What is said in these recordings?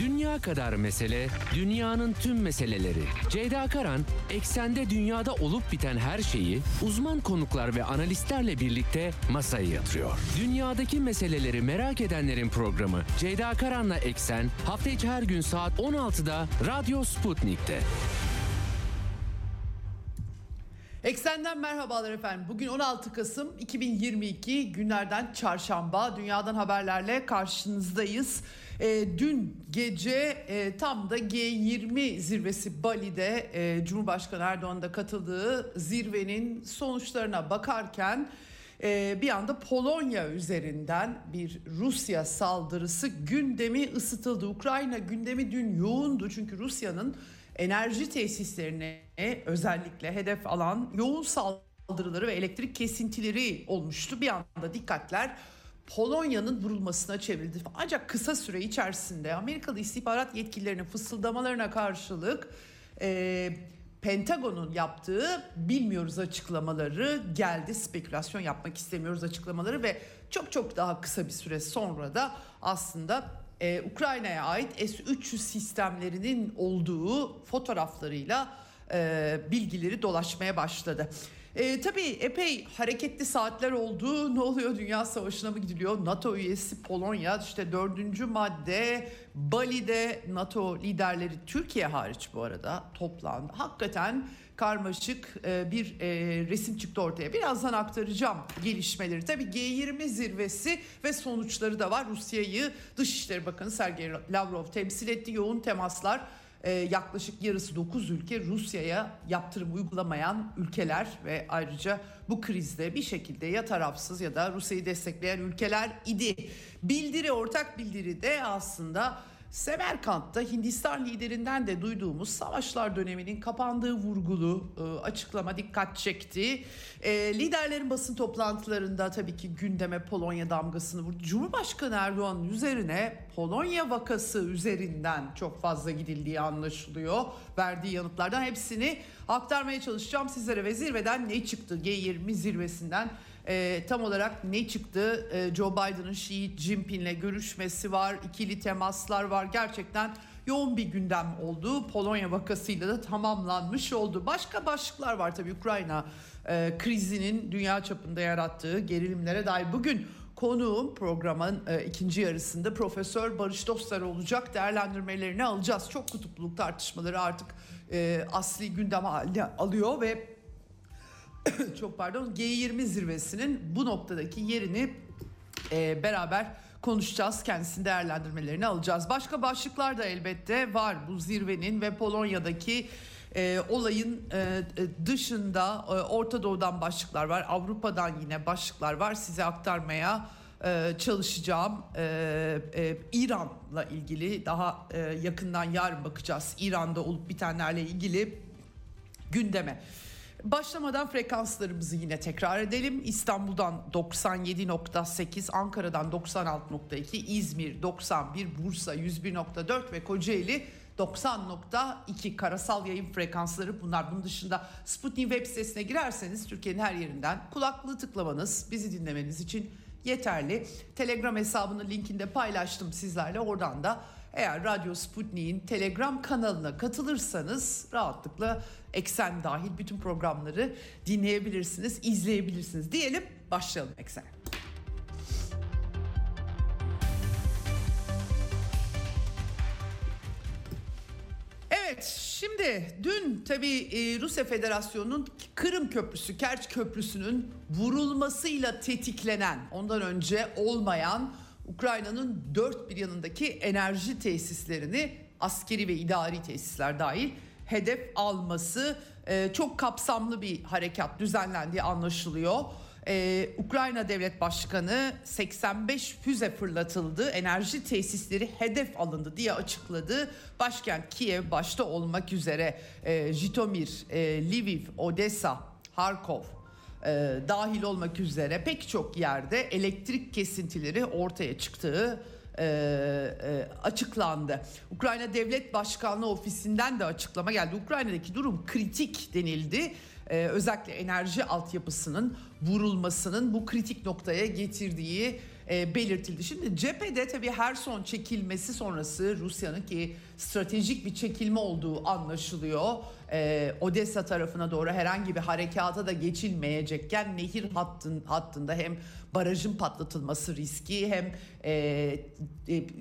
Dünya kadar mesele, dünyanın tüm meseleleri. Ceyda Karan, eksende dünyada olup biten her şeyi uzman konuklar ve analistlerle birlikte masaya yatırıyor. Dünyadaki meseleleri merak edenlerin programı Ceyda Karan'la Eksen, hafta içi her gün saat 16'da Radyo Sputnik'te. Eksenden merhabalar efendim. Bugün 16 Kasım 2022 günlerden çarşamba. Dünyadan haberlerle karşınızdayız. Dün gece tam da G20 zirvesi Bali'de Cumhurbaşkanı Erdoğan'ın da katıldığı zirvenin sonuçlarına bakarken bir anda Polonya üzerinden bir Rusya saldırısı gündemi ısıtıldı. Ukrayna gündemi dün yoğundu çünkü Rusya'nın enerji tesislerine özellikle hedef alan yoğun saldırıları ve elektrik kesintileri olmuştu. Bir anda dikkatler Polonya'nın vurulmasına çevrildi. Ancak kısa süre içerisinde Amerikalı istihbarat yetkililerinin fısıldamalarına karşılık Pentagon'un yaptığı bilmiyoruz açıklamaları geldi. Spekülasyon yapmak istemiyoruz açıklamaları ve çok daha kısa bir süre sonra da aslında Ukrayna'ya ait S-300 sistemlerinin olduğu fotoğraflarıyla bilgileri dolaşmaya başladı. Tabii epey hareketli saatler oldu. Ne oluyor? Dünya Savaşı'na mı gidiliyor? NATO üyesi Polonya, işte 4. madde Bali'de NATO liderleri Türkiye hariç bu arada toplandı. Hakikaten karmaşık bir resim çıktı ortaya. Birazdan aktaracağım gelişmeleri. Tabii G20 zirvesi ve sonuçları da var. Rusya'yı Dışişleri Bakanı Sergei Lavrov temsil etti. Yoğun temaslar. Yaklaşık yarısı 9 ülke Rusya'ya yaptırım uygulamayan ülkeler ve ayrıca bu krizde bir şekilde ya tarafsız ya da Rusya'yı destekleyen ülkeler idi. Ortak bildiri de aslında Semerkant'ta Hindistan liderinden de duyduğumuz savaşlar döneminin kapandığı vurgulu açıklama dikkat çekti. Liderlerin basın toplantılarında tabii ki gündeme Polonya damgasını vurdu. Cumhurbaşkanı Erdoğan'ın üzerine Polonya vakası üzerinden çok fazla gidildiği anlaşılıyor. Verdiği yanıtlardan hepsini aktarmaya çalışacağım sizlere ve zirveden ne çıktı? G20 zirvesinden tam olarak ne çıktı? Joe Biden'ın Xi Jinping'le görüşmesi var, ikili temaslar var. Gerçekten yoğun bir gündem oldu. Polonya vakasıyla da tamamlanmış oldu. Başka başlıklar var tabii. Ukrayna krizinin dünya çapında yarattığı gerilimlere dair. Bugün konuğum programın ikinci yarısında Profesör Barış Dostlar olacak, değerlendirmelerini alacağız. Çok kutupluluk tartışmaları artık asli gündem haline alıyor ve G20 zirvesinin bu noktadaki yerini beraber konuşacağız. Kendisinin değerlendirmelerini alacağız. Başka başlıklar da elbette var bu zirvenin ve Polonya'daki olayın dışında. Orta Doğu'dan başlıklar var. Avrupa'dan yine başlıklar var. Size aktarmaya çalışacağım. İran'la ilgili daha yakından yarın bakacağız. İran'da olup bitenlerle ilgili gündeme. Başlamadan frekanslarımızı yine tekrar edelim. İstanbul'dan 97.8, Ankara'dan 96.2, İzmir 91, Bursa 101.4 ve Kocaeli 90.2 karasal yayın frekansları bunlar. Bunun dışında Sputnik web sitesine girerseniz Türkiye'nin her yerinden kulaklığı tıklamanız bizi dinlemeniz için yeterli. Telegram hesabının linkini de paylaştım sizlerle. Oradan da eğer Radyo Sputnik'in Telegram kanalına katılırsanız rahatlıkla Eksen dahil bütün programları dinleyebilirsiniz, izleyebilirsiniz diyelim. Başlayalım Eksen. Evet, şimdi dün tabii Rusya Federasyonu'nun Kırım Köprüsü, Kerç Köprüsü'nün vurulmasıyla tetiklenen, ondan önce olmayan Ukrayna'nın dört bir yanındaki enerji tesislerini, askeri ve idari tesisler dahil hedef alması, çok kapsamlı bir harekat düzenlendiği anlaşılıyor. Ukrayna Devlet Başkanı 85 füze fırlatıldı, enerji tesisleri hedef alındı diye açıkladı. Başkent Kiev başta olmak üzere Jitomir, Lviv, Odessa, Kharkov dahil olmak üzere pek çok yerde elektrik kesintileri ortaya çıktığı açıklandı. Ukrayna Devlet Başkanlığı ofisinden de açıklama geldi. Ukrayna'daki durum kritik denildi. Özellikle enerji altyapısının vurulmasının bu kritik noktaya getirdiği belirtildi. Şimdi cephede tabii Herson çekilmesi sonrası Rusya'nın ki stratejik bir çekilme olduğu anlaşılıyor. Odessa tarafına doğru herhangi bir harekata da geçilmeyecekken nehir hattında hem barajın patlatılması riski hem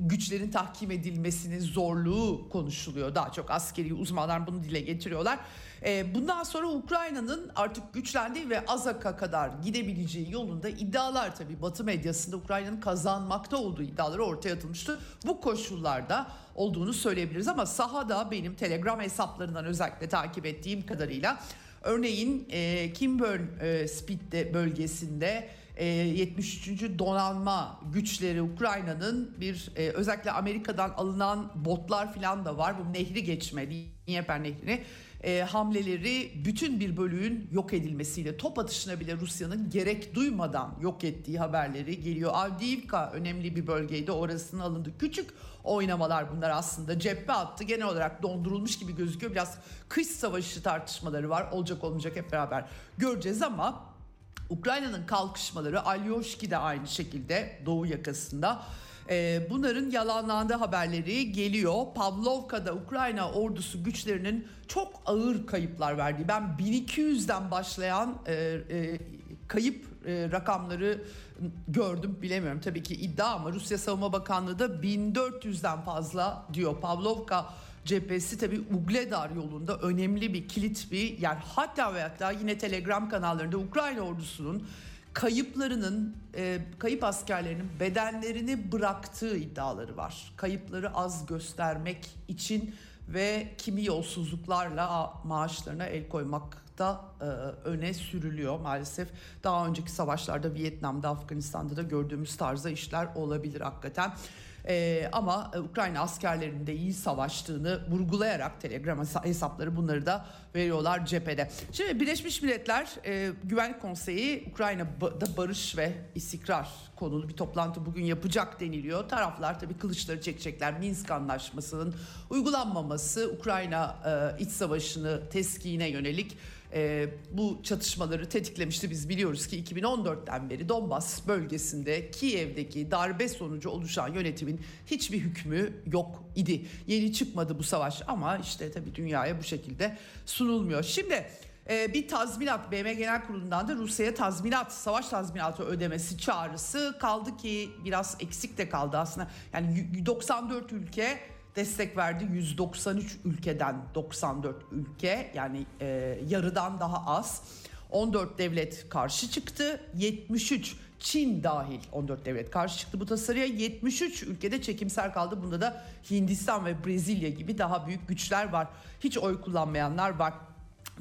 güçlerin tahkim edilmesinin zorluğu konuşuluyor. Daha çok askeri uzmanlar bunu dile getiriyorlar. Bundan sonra Ukrayna'nın artık güçlendiği ve Azak'a kadar gidebileceği yolunda iddialar, tabii Batı medyasında Ukrayna'nın kazanmakta olduğu iddiaları ortaya atılmıştı. Bu koşullarda olduğunu söyleyebiliriz ama sahada benim Telegram hesaplarından özellikle takip ettiğim kadarıyla örneğin Kimburn Split bölgesinde 73. donanma güçleri Ukrayna'nın bir özellikle Amerika'dan alınan botlar falan da var. Bu nehri geçme, Niyeper nehrini hamleleri bütün bir bölüğün yok edilmesiyle top atışına bile Rusya'nın gerek duymadan yok ettiği haberleri geliyor. Avdiivka önemli bir bölgeydi, orasının alındı. Küçük oynamalar bunlar aslında, cephe attı genel olarak dondurulmuş gibi gözüküyor. Biraz kış savaşı tartışmaları var, olacak olmayacak hep beraber göreceğiz ama Ukrayna'nın kalkışmaları, Alyoshki de aynı şekilde Doğu yakasında. Bunların yalanlandığı haberleri geliyor. Pavlovka'da Ukrayna ordusu güçlerinin çok ağır kayıplar verdiği, ben 1200'den başlayan kayıp rakamları gördüm, bilemiyorum tabii ki iddia ama Rusya Savunma Bakanlığı da 1400'den fazla diyor. Pavlovka cephesi tabii Ugledar yolunda önemli bir kilit bir yer. Hatta ve hatta yine Telegram kanallarında Ukrayna ordusunun kayıplarının, kayıp askerlerinin bedenlerini bıraktığı iddiaları var. Kayıpları az göstermek için ve kimi yolsuzluklarla maaşlarına el koymakta öne sürülüyor maalesef. Daha önceki savaşlarda Vietnam'da, Afganistan'da da gördüğümüz tarzda işler olabilir hakikaten. Ama Ukrayna askerlerinin de iyi savaştığını vurgulayarak Telegram hesapları bunları da veriyorlar cephede. Şimdi Birleşmiş Milletler Güvenlik Konseyi Ukrayna'da barış ve istikrar konulu bir toplantı bugün yapacak deniliyor. Taraflar tabii kılıçları çekecekler. Minsk Anlaşması'nın uygulanmaması, Ukrayna iç savaşını teskine yönelik bu çatışmaları tetiklemişti. Biz biliyoruz ki 2014'ten beri Donbas bölgesinde Kiev'deki darbe sonucu oluşan yönetimin hiçbir hükmü yok idi. Yeni çıkmadı bu savaş ama işte tabii dünyaya bu şekilde sunulmuyor. Şimdi bir tazminat, BM Genel Kurulu'ndan da Rusya'ya tazminat, savaş tazminatı ödemesi çağrısı kaldı ki biraz eksik de kaldı aslında. Yani 94 ülke destek verdi, 193 ülkeden 94 ülke yani yarıdan daha az. 14 devlet karşı çıktı, 73 Çin dahil 14 devlet karşı çıktı bu tasarıya, 73 ülkede çekimser kaldı. Bunda da Hindistan ve Brezilya gibi daha büyük güçler var, hiç oy kullanmayanlar var.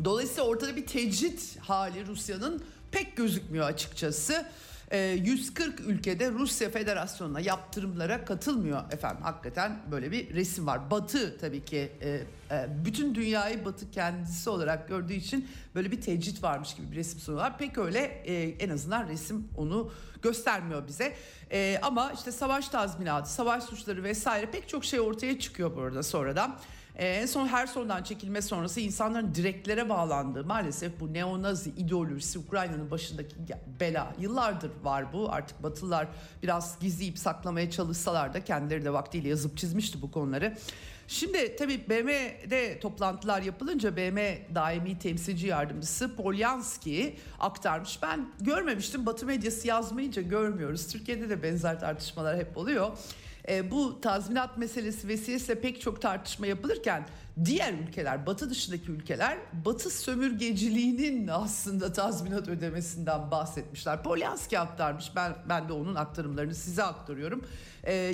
Dolayısıyla ortada bir tecrit hali Rusya'nın pek gözükmüyor açıkçası. 140 ülkede Rusya Federasyonu'na yaptırımlara katılmıyor efendim. Hakikaten böyle bir resim var. Batı tabii ki bütün dünyayı Batı kendisi olarak gördüğü için böyle bir tecrit varmış gibi bir resim sunuyorlar. Pek öyle en azından resim onu göstermiyor bize. Ama işte savaş tazminatı, savaş suçları vesaire pek çok şey ortaya çıkıyor bu arada sonradan. En son Herson'dan çekilme sonrası insanların direklere bağlandığı maalesef bu neonazi ideolojisi Ukrayna'nın başındaki bela. Yıllardır var bu, artık Batılılar biraz gizleyip saklamaya çalışsalar da kendileri de vaktiyle yazıp çizmişti bu konuları. Şimdi tabii BM'de toplantılar yapılınca BM daimi temsilci yardımcısı Polyanski aktarmış. Ben görmemiştim, Batı medyası yazmayınca görmüyoruz. Türkiye'de de benzer tartışmalar hep oluyor. Bu tazminat meselesi vesilesiyle pek çok tartışma yapılırken diğer ülkeler, Batı dışındaki ülkeler Batı sömürgeciliğinin aslında tazminat ödemesinden bahsetmişler. Polyanski aktarmış, ben de onun aktarımlarını size aktarıyorum.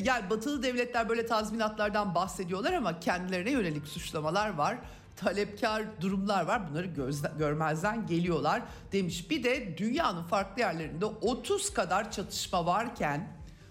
Yani Batılı devletler böyle tazminatlardan bahsediyorlar ama kendilerine yönelik suçlamalar var. Talepkar durumlar var, bunları görmezden geliyorlar demiş. Bir de dünyanın farklı yerlerinde 30 kadar çatışma varken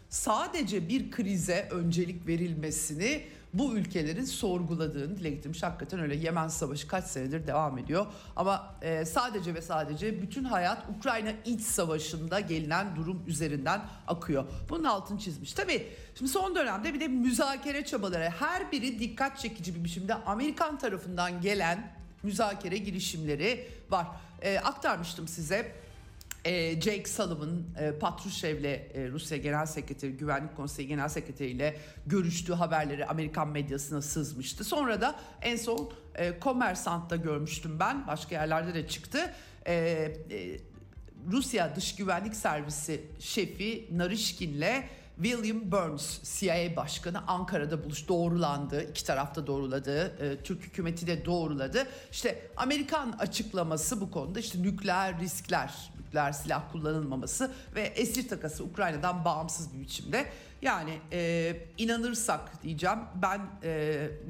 sadece bir krize öncelik verilmesini bu ülkelerin sorguladığını dile getirmiş. Hakikaten öyle, Yemen Savaşı kaç senedir devam ediyor. Ama sadece ve sadece bütün hayat Ukrayna iç savaşında gelinen durum üzerinden akıyor. Bunun altını çizmiş. Tabii şimdi son dönemde bir de müzakere çabaları, her biri dikkat çekici bir biçimde Amerikan tarafından gelen müzakere girişimleri var. Aktarmıştım size. Jake Sullivan, Patrushev'le, Rusya Genel Sekreteri, Güvenlik Konseyi Genel Sekreteri ile görüştüğü haberleri Amerikan medyasına sızmıştı. Sonra da en son Kommersant'ta görmüştüm ben, başka yerlerde de çıktı. Rusya Dış Güvenlik Servisi şefi Narishkin'le William Burns, CIA Başkanı, Ankara'da doğrulandı. İki tarafta doğruladı. Türk hükümeti de doğruladı. İşte Amerikan açıklaması bu konuda işte nükleer riskler, nükleer silah kullanılmaması ve esir takası Ukrayna'dan bağımsız bir biçimde. Yani inanırsak diyeceğim, ben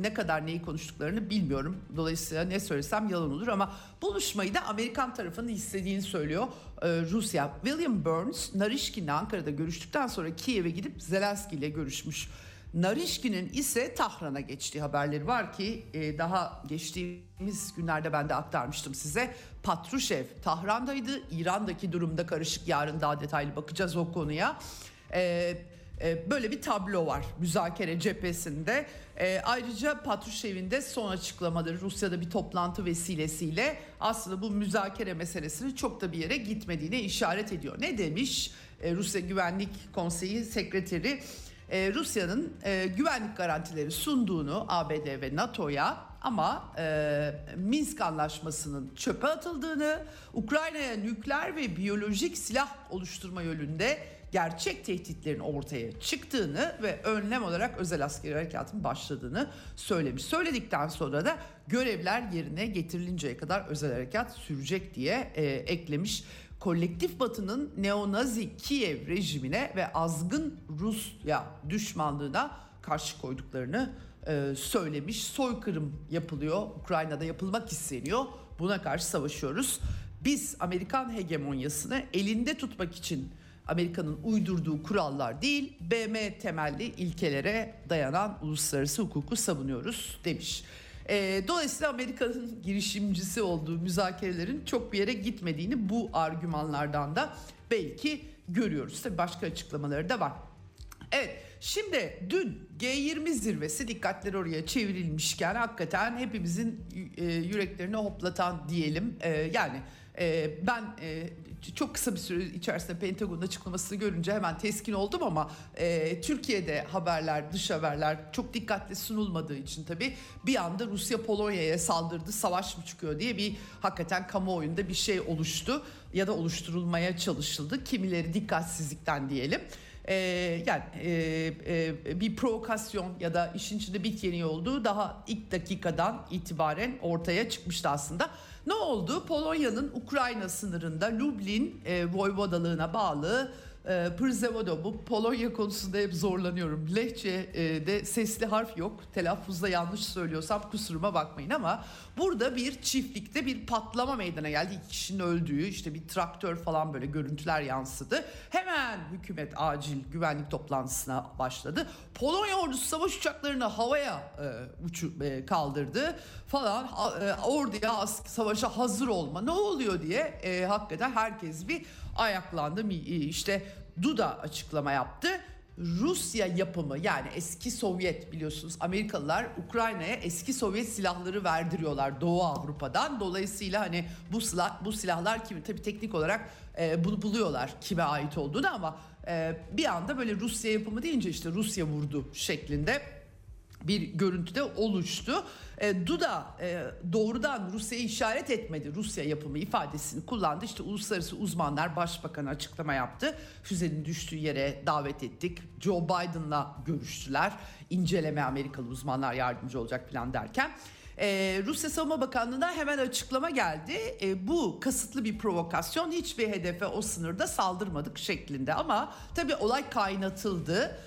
ne kadar neyi konuştuklarını bilmiyorum. Dolayısıyla ne söylesem yalan olur ama buluşmayı da Amerikan tarafının istediğini söylüyor Rusya. William Burns, Narishkin'le Ankara'da görüştükten sonra Kiev'e gidip Zelenski ile görüşmüş. Narishkin'in ise Tahran'a geçtiği haberleri var ki daha geçtiğimiz günlerde ben de aktarmıştım size. Patrushev Tahran'daydı. İran'daki durumda karışık, yarın daha detaylı bakacağız o konuya. Böyle bir tablo var müzakere cephesinde. Ayrıca Patrushev'in de son açıklamaları Rusya'da bir toplantı vesilesiyle aslında bu müzakere meselesinin çok da bir yere gitmediğine işaret ediyor. Ne demiş Rusya Güvenlik Konseyi Sekreteri? Rusya'nın güvenlik garantileri sunduğunu ABD ve NATO'ya ama Minsk Anlaşması'nın çöpe atıldığını, Ukrayna'ya nükleer ve biyolojik silah oluşturma yönünde gerçek tehditlerin ortaya çıktığını ve önlem olarak özel askeri harekatın başladığını söylemiş. Söyledikten sonra da görevler yerine getirilinceye kadar özel harekat sürecek diye eklemiş. Kolektif Batı'nın neonazi Kiev rejimine ve azgın Rusya düşmanlığına karşı koyduklarını söylemiş. Soykırım yapılıyor, Ukrayna'da yapılmak isteniyor. Buna karşı savaşıyoruz. Biz Amerikan hegemonyasını elinde tutmak için Amerika'nın uydurduğu kurallar değil, BM temelli ilkelere dayanan uluslararası hukuku savunuyoruz demiş. Dolayısıyla Amerika'nın girişimcisi olduğu müzakerelerin çok bir yere gitmediğini bu argümanlardan da belki görüyoruz. Tabii başka açıklamaları da var. Evet, şimdi dün G20 zirvesi dikkatleri oraya çevrilmişken hakikaten hepimizin yüreklerini hoplatan diyelim. Yani ben çok kısa bir süre içerisinde Pentagon'un açıklamasını görünce hemen teskin oldum ama Türkiye'de haberler, dış haberler çok dikkatli sunulmadığı için tabii bir anda Rusya Polonya'ya saldırdı, savaş mı çıkıyor diye bir hakikaten kamuoyunda bir şey oluştu ya da oluşturulmaya çalışıldı. Kimileri dikkatsizlikten diyelim. Yani bir provokasyon ya da işin içinde bit yeniği olduğu daha ilk dakikadan itibaren ortaya çıkmıştı aslında. Ne oldu? Polonya'nın Ukrayna sınırında Lublin voyvodalığına bağlı Przewodów, bu Polonya konusunda hep zorlanıyorum. Lehçe'de sesli harf yok. Telaffuzda yanlış söylüyorsam kusuruma bakmayın ama burada bir çiftlikte bir patlama meydana geldi. İki kişinin öldüğü, işte bir traktör falan, böyle görüntüler yansıdı. Hemen hükümet acil güvenlik toplantısına başladı. Polonya ordusu savaş uçaklarını havaya kaldırdı falan. Orduya, savaşa hazır olma, ne oluyor diye hakikaten herkes bir ayaklandı. İşte Duda açıklama yaptı. Rusya yapımı, yani eski Sovyet, biliyorsunuz Amerikalılar Ukrayna'ya eski Sovyet silahları verdiriyorlar Doğu Avrupa'dan. Dolayısıyla hani bu silahlar kimi? Tabii teknik olarak bunu buluyorlar kime ait olduğunu ama bir anda böyle Rusya yapımı deyince işte Rusya vurdu şeklinde bir görüntüde oluştu. Duda doğrudan Rusya'ya işaret etmedi. Rusya yapımı ifadesini kullandı. İşte uluslararası uzmanlar, başbakan açıklama yaptı. Füzenin düştüğü yere davet ettik. Joe Biden'la görüştüler. İnceleme, Amerikalı uzmanlar yardımcı olacak falan derken. Rusya Savunma Bakanlığı'ndan hemen açıklama geldi. Bu kasıtlı bir provokasyon. Hiçbir hedefe o sınırda saldırmadık şeklinde. Ama tabii olay kaynatıldı.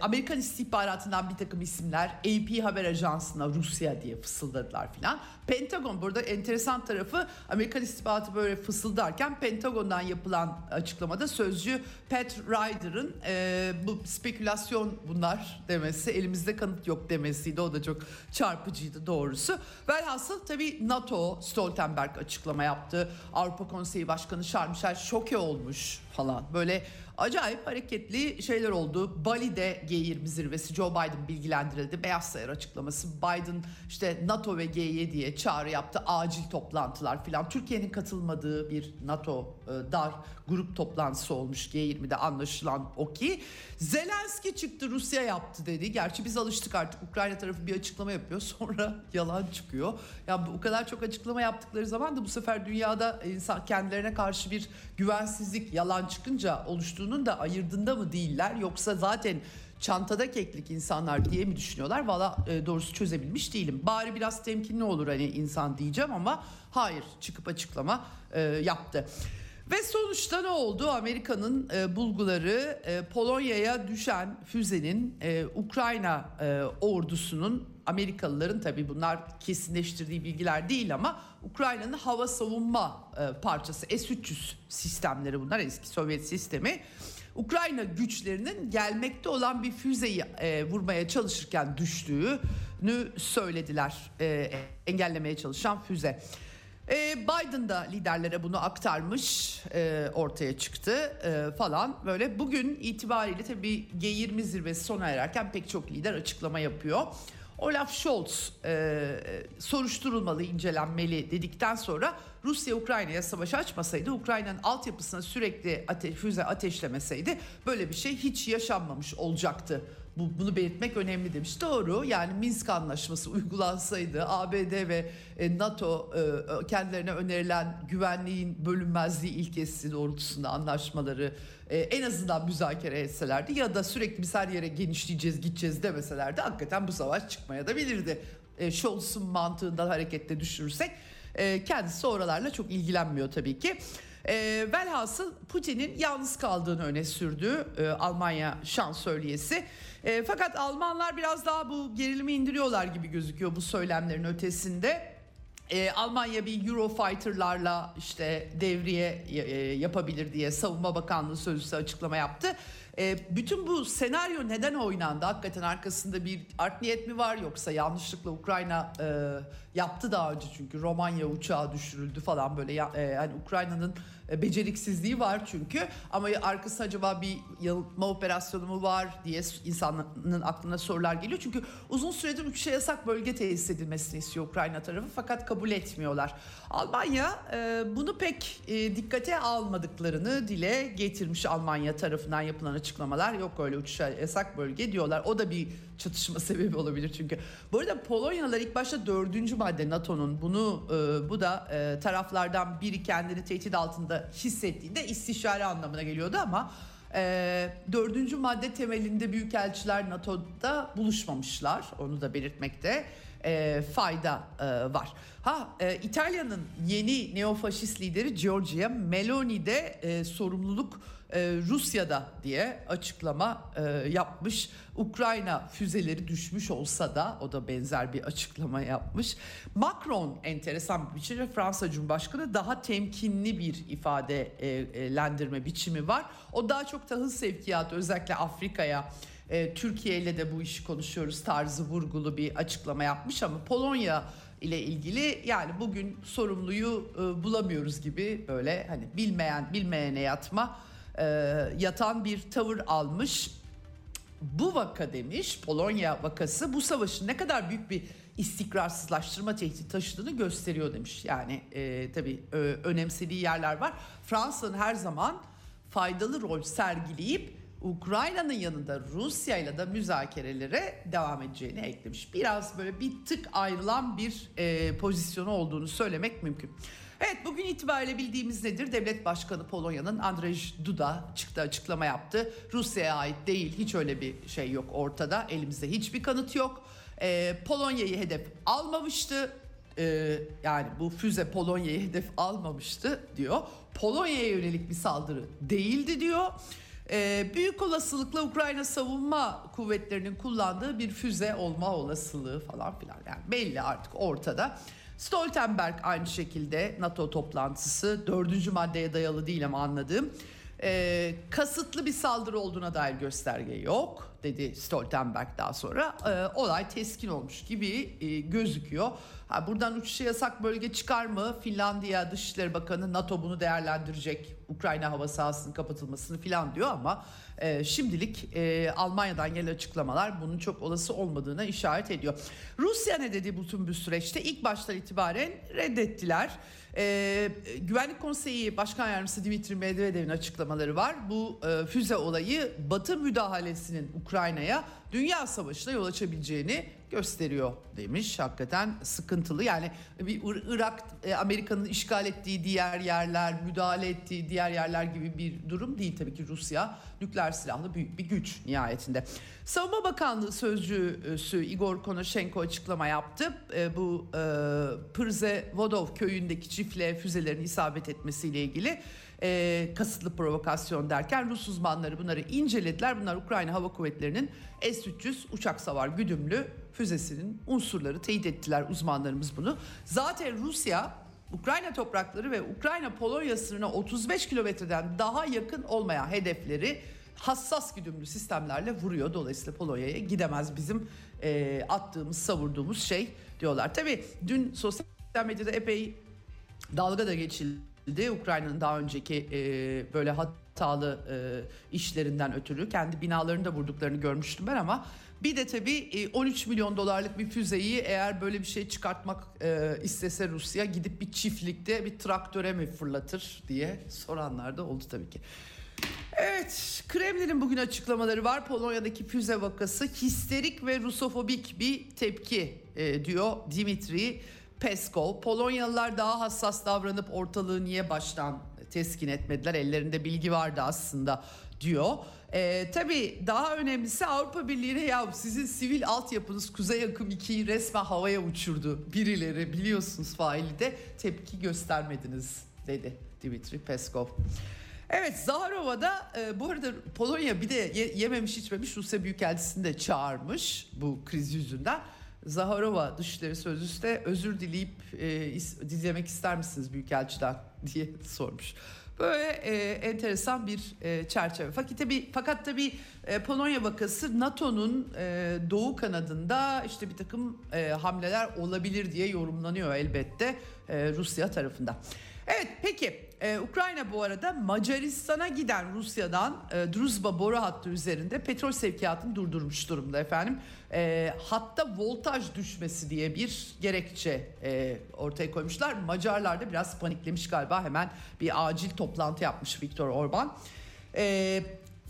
Amerikan istihbaratından bir takım isimler AP haber ajansına Rusya diye fısıldadılar filan. Pentagon, burada enteresan tarafı, Amerikan istihbaratı böyle fısıldarken Pentagon'dan yapılan açıklamada sözcü Pat Ryder'ın bu spekülasyon bunlar demesi, elimizde kanıt yok demesiydi. O da çok çarpıcıydı doğrusu. Velhasıl tabii NATO, Stoltenberg açıklama yaptı. Avrupa Konseyi Başkanı Şarmışel şoke olmuş falan, böyle acayip hareketli şeyler oldu. Bali'de G20 zirvesi, Joe Biden bilgilendirildi. Beyaz Saray açıklaması, Biden işte NATO ve G7'ye çağrı yaptı. Acil toplantılar filan. Türkiye'nin katılmadığı bir NATO dar grup toplantısı olmuş G20'de, anlaşılan o ki. Zelenski çıktı, Rusya yaptı dedi. Gerçi biz alıştık artık, Ukrayna tarafı bir açıklama yapıyor sonra yalan çıkıyor. Yani o kadar çok açıklama yaptıkları zaman da bu sefer dünyada insan kendilerine karşı bir güvensizlik yalan çıkınca oluştuğunun da ayırdığında mı değiller, yoksa zaten çantada keklik insanlar diye mi düşünüyorlar? Valla doğrusu çözebilmiş değilim. Bari biraz temkinli olur hani insan diyeceğim ama hayır, çıkıp açıklama yaptı. Ve sonuçta ne oldu? Amerika'nın bulguları Polonya'ya düşen füzenin Ukrayna ordusunun, Amerikalıların tabii bunlar kesinleştirdiği bilgiler değil ama Ukrayna'nın hava savunma parçası S-300 sistemleri, bunlar eski Sovyet sistemi. Ukrayna güçlerinin gelmekte olan bir füzeyi vurmaya çalışırken düştüğünü söylediler, engellemeye çalışan füze. Biden da liderlere bunu aktarmış, ortaya çıktı falan böyle. Bugün itibariyle tabii G20 zirvesi sona ererken pek çok lider açıklama yapıyor. Olaf Scholz soruşturulmalı, incelenmeli dedikten sonra Rusya Ukrayna'ya savaş açmasaydı, Ukrayna'nın altyapısına sürekli füze ateşlemeseydi böyle bir şey hiç yaşanmamış olacaktı. Bunu belirtmek önemli demiş. Doğru, yani Minsk Anlaşması uygulansaydı ABD ve NATO kendilerine önerilen güvenliğin bölünmezliği ilkesi doğrultusunda anlaşmaları en azından müzakere etselerdi ya da sürekli biz her yere genişleyeceğiz gideceğiz demeselerdi hakikaten bu savaş çıkmaya da bilirdi. Scholz'un mantığından hareketle düşünürsek kendisi oralarla çok ilgilenmiyor tabii ki. Velhasıl Putin'in yalnız kaldığını öne sürdü Almanya şansölyesi. Fakat Almanlar biraz daha bu gerilimi indiriyorlar gibi gözüküyor bu söylemlerin ötesinde. Almanya bir Eurofighter'larla işte devriye yapabilir diye Savunma Bakanlığı sözcüsü açıklama yaptı. Bütün bu senaryo neden oynandı? Hakikaten arkasında bir art niyet mi var, yoksa yanlışlıkla Ukrayna yaptı daha önce, çünkü Romanya uçağı düşürüldü falan böyle, yani Ukrayna'nın beceriksizliği var çünkü, ama arkasında acaba bir yanıltma operasyonu mu var diye insanların aklına sorular geliyor. Çünkü uzun süredir uçuşa yasak bölge tesis edilmesini istiyor Ukrayna tarafı fakat kabul etmiyorlar. Almanya bunu pek dikkate almadıklarını dile getirmiş, Almanya tarafından yapılan açıklamalar. Yok öyle uçuşa yasak bölge diyorlar. O da bir çatışma sebebi olabilir çünkü. Bu arada Polonyalılar ilk başta 4. madde NATO'nun bunu bu da taraflardan biri kendini tehdit altında hissettiğinde istişare anlamına geliyordu ama 4. madde temelinde büyükelçiler NATO'da buluşmamışlar. Onu da belirtmekte fayda var. İtalya'nın yeni neofaşist lideri Giorgia Meloni de sorumluluk Rusya'da diye açıklama yapmış. Ukrayna füzeleri düşmüş olsa da o da benzer bir açıklama yapmış. Macron enteresan bir biçimde, Fransa Cumhurbaşkanı, daha temkinli bir ifadelendirme biçimi var. O daha çok tahıl sevkiyatı, özellikle Afrika'ya, Türkiye ile de bu işi konuşuyoruz tarzı vurgulu bir açıklama yapmış ama Polonya ile ilgili yani bugün sorumluyu bulamıyoruz gibi böyle hani bilmeyene yatma yatan bir tavır almış. Bu vaka demiş, Polonya vakası bu savaşın ne kadar büyük bir istikrarsızlaştırma tehdidi taşıdığını gösteriyor demiş. Yani tabii önemsediği yerler var. Fransa'nın her zaman faydalı rol sergileyip Ukrayna'nın yanında Rusya'yla da müzakerelere devam edeceğini eklemiş. Biraz böyle bir tık ayrılan bir pozisyonu olduğunu söylemek mümkün. Evet, bugün itibariyle bildiğimiz nedir? Devlet Başkanı Polonya'nın Andrzej Duda çıktı, açıklama yaptı. Rusya'ya ait değil, hiç öyle bir şey yok ortada. Elimizde hiçbir kanıt yok. Polonya'yı hedef almamıştı. Yani bu füze Polonya'yı hedef almamıştı diyor. Polonya'ya yönelik bir saldırı değildi diyor. Büyük olasılıkla Ukrayna savunma kuvvetlerinin kullandığı bir füze olma olasılığı falan filan, yani belli artık ortada. Stoltenberg aynı şekilde NATO toplantısı 4. maddeye dayalı değil ama anladığım kasıtlı bir saldırı olduğuna dair gösterge yok dedi Stoltenberg daha sonra. Olay teskin olmuş gibi gözüküyor. Ha, buradan uçuşa yasak bölge çıkar mı? Finlandiya Dışişleri Bakanı NATO bunu değerlendirecek. Ukrayna hava sahasının kapatılmasını filan diyor ama şimdilik Almanya'dan gelen açıklamalar bunun çok olası olmadığına işaret ediyor. Rusya ne dedi bütün bu süreçte? İlk baştan itibaren reddettiler. Güvenlik Konseyi Başkan Yardımcısı Dmitry Medvedev'in açıklamaları var. Bu füze olayı Batı müdahalesinin Ukrayna'ya dünya savaşına yol açabileceğini gösteriyor demiş. Hakikaten sıkıntılı. Yani bir Irak, Amerika'nın işgal ettiği diğer yerler, müdahale ettiği diğer yerler gibi bir durum değil tabii ki. Rusya nükleer silahlı büyük bir güç nihayetinde. Savunma Bakanlığı sözcüsü Igor Konashenko açıklama yaptı. Bu Przewodów köyündeki çiftle füzelerin isabet etmesiyle ilgili kasıtlı provokasyon derken Rus uzmanları bunları incelediler. Bunlar Ukrayna Hava Kuvvetleri'nin S-300 uçak savar güdümlü füzesinin unsurları, teyit ettiler uzmanlarımız bunu. Zaten Rusya Ukrayna toprakları ve Ukrayna-Polonya sınırına 35 kilometreden daha yakın olmayan hedefleri hassas güdümlü sistemlerle vuruyor. Dolayısıyla Polonya'ya gidemez bizim attığımız, savurduğumuz şey diyorlar. Tabii dün sosyal medyada epey dalga da geçildi. Ukrayna'nın daha önceki böyle hatalı işlerinden ötürü kendi binalarını da vurduklarını görmüştüm ben ama bir de tabii 13 milyon dolarlık bir füzeyi eğer böyle bir şey çıkartmak istese Rusya gidip bir çiftlikte bir traktöre mi fırlatır diye soranlar da oldu tabii ki. Evet, Kremlin'in bugün açıklamaları var. Polonya'daki füze vakası histerik ve rusofobik bir tepki diyor Dmitry Peskov. Polonyalılar daha hassas davranıp ortalığı niye baştan teskin etmediler? Ellerinde bilgi vardı aslında diyor. Tabii daha önemlisi Avrupa Birliği'ne ya sizin sivil altyapınız Kuzey Akım 2'yi resmen havaya uçurdu. Birileri biliyorsunuz faili de tepki göstermediniz dedi Dmitry Peskov. Evet, Zaharova'da bu arada Polonya bir de yememiş içmemiş, Rusya Büyükelçisi'ni de çağırmış bu kriz yüzünden. Zaharova Dışişleri Sözcüsü de özür dileyip dilemek ister misiniz Büyükelçiden diye sormuş. Böyle enteresan bir çerçeve. Fakat tabii Polonya vakası NATO'nun doğu kanadında işte bir takım hamleler olabilir diye yorumlanıyor elbette Rusya tarafından. Evet, peki Ukrayna bu arada Macaristan'a giden Rusya'dan Druzhba boru hattı üzerinde petrol sevkiyatını durdurmuş durumda efendim. Hatta voltaj düşmesi diye bir gerekçe ortaya koymuşlar. Macarlar da biraz paniklemiş galiba, hemen bir acil toplantı yapmış Viktor Orban.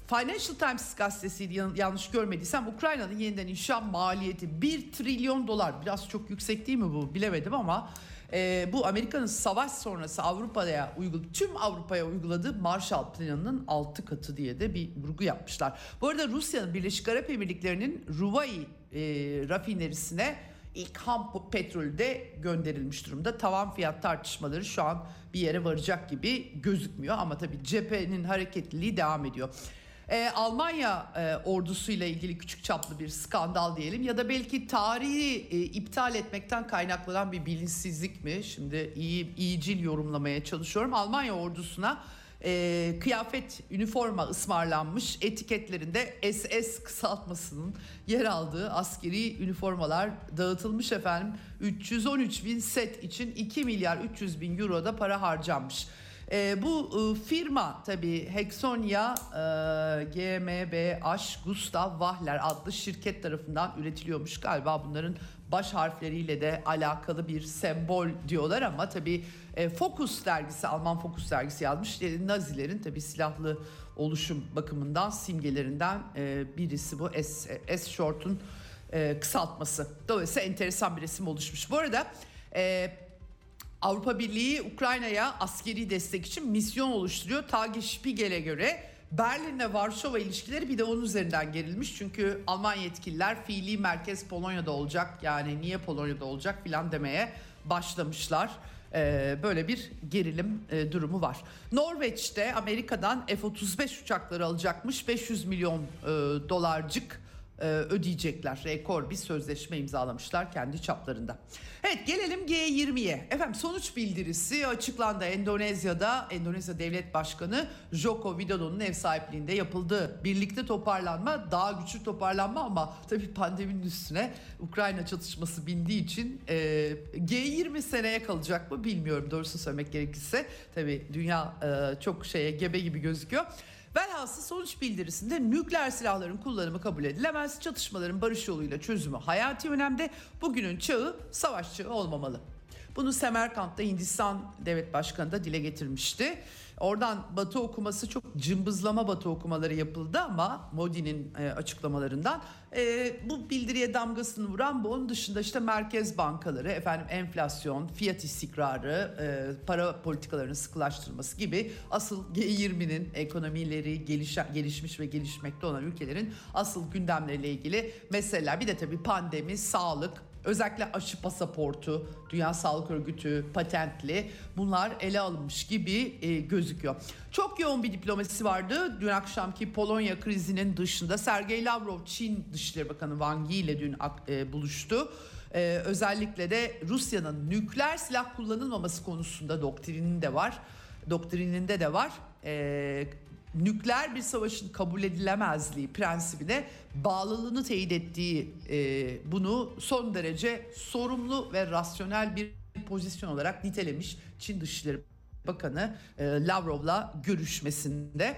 Financial Times gazetesiydi yanlış görmediysem. Ukrayna'nın yeniden inşa maliyeti 1 trilyon dolar. Biraz çok yüksek değil mi bu, bilemedim ama bu Amerika'nın savaş sonrası Avrupa'ya tüm Avrupa'ya uyguladığı Marshall Planı'nın 6 katı diye de bir vurgu yapmışlar. Bu arada Rusya'nın Birleşik Arap Emirlikleri'nin Ruwai rafinerisine ilk ham petrolü de gönderilmiş durumda. Tavan fiyat tartışmaları şu an bir yere varacak gibi gözükmüyor ama tabii cephenin hareketliliği devam ediyor. Almanya ordusuyla ilgili küçük çaplı bir skandal diyelim ya da belki tarihi iptal etmekten kaynaklanan bir bilinçsizlik mi? Şimdi iyicil yorumlamaya çalışıyorum. Almanya ordusuna kıyafet, üniforma ısmarlanmış, etiketlerinde SS kısaltmasının yer aldığı askeri üniformalar dağıtılmış efendim. 313 bin set için 2 milyar 300 bin euro da para harcanmış. Bu firma tabii Hexonia GmbH Gustav Wahler adlı şirket tarafından üretiliyormuş. Galiba bunların baş harfleriyle de alakalı bir sembol diyorlar ama tabii Focus dergisi, Alman Focus dergisi yazmış. Nazilerin tabii silahlı oluşum bakımından simgelerinden birisi bu S-Short'un kısaltması. Dolayısıyla enteresan bir resim oluşmuş. Bu arada Avrupa Birliği Ukrayna'ya askeri destek için misyon oluşturuyor. TAG Spiegel'e göre Berlin'le Varşova ilişkileri bir de onun üzerinden gerilmiş. Çünkü Alman yetkililer fiili merkez Polonya'da olacak, yani niye Polonya'da olacak filan demeye başlamışlar. Böyle bir gerilim durumu var. Norveç'te Amerika'dan F-35 uçakları alacakmış, 500 milyon dolarcık ödeyecekler. Rekor bir sözleşme imzalamışlar kendi çaplarında. Evet, gelelim G20'ye. Efendim, sonuç bildirisi açıklandı. Endonezya'da Endonezya Devlet Başkanı Joko Widodo'nun ev sahipliğinde yapıldı. Birlikte toparlanma, daha güçlü toparlanma, ama tabii pandeminin üstüne Ukrayna çatışması bindiği için G20 seneye kalacak mı bilmiyorum, doğrusu söylemek gerekirse. Tabii dünya çok gebe gibi gözüküyor. Velhasıl sonuç bildirisinde nükleer silahların kullanımı kabul edilemez, çatışmaların barış yoluyla çözümü hayati önemde, bugünün çağı savaş çağı olmamalı. Bunu Semerkant'ta Hindistan Devlet Başkanı da dile getirmişti. Oradan Batı okuması, çok cımbızlama Batı okumaları yapıldı ama Modi'nin açıklamalarından bu bildiriye damgasını vuran bu. Onun dışında işte merkez bankaları, efendim, enflasyon, fiyat istikrarı, para politikalarının sıkılaştırılması gibi asıl G20'nin ekonomileri, gelişmiş ve gelişmekte olan ülkelerin asıl gündemleriyle ilgili meseleler. Bir de tabii pandemi, sağlık, özellikle aşı pasaportu, Dünya Sağlık Örgütü patentli, bunlar ele alınmış gibi gözüküyor. Çok yoğun bir diplomasisi vardı. Dün akşamki Polonya krizinin dışında Sergei Lavrov, Çin Dışişleri Bakanı Wang Yi ile dün buluştu. Özellikle de Rusya'nın nükleer silah kullanılmaması konusunda doktrininde de var. Nükleer bir savaşın kabul edilemezliği prensibine bağlılığını teyit ettiği, bunu son derece sorumlu ve rasyonel bir pozisyon olarak nitelemiş Çin Dışişleri Bakanı Lavrov'la görüşmesinde.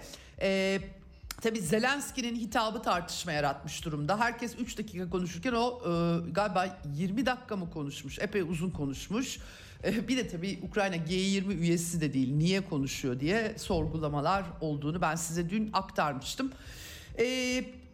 Tabii Zelenski'nin hitabı tartışma yaratmış durumda. Herkes 3 dakika konuşurken o galiba 20 dakika mı konuşmuş? Epey uzun konuşmuş. Bir de tabii Ukrayna G20 üyesi de değil, niye konuşuyor diye sorgulamalar olduğunu ben size dün aktarmıştım.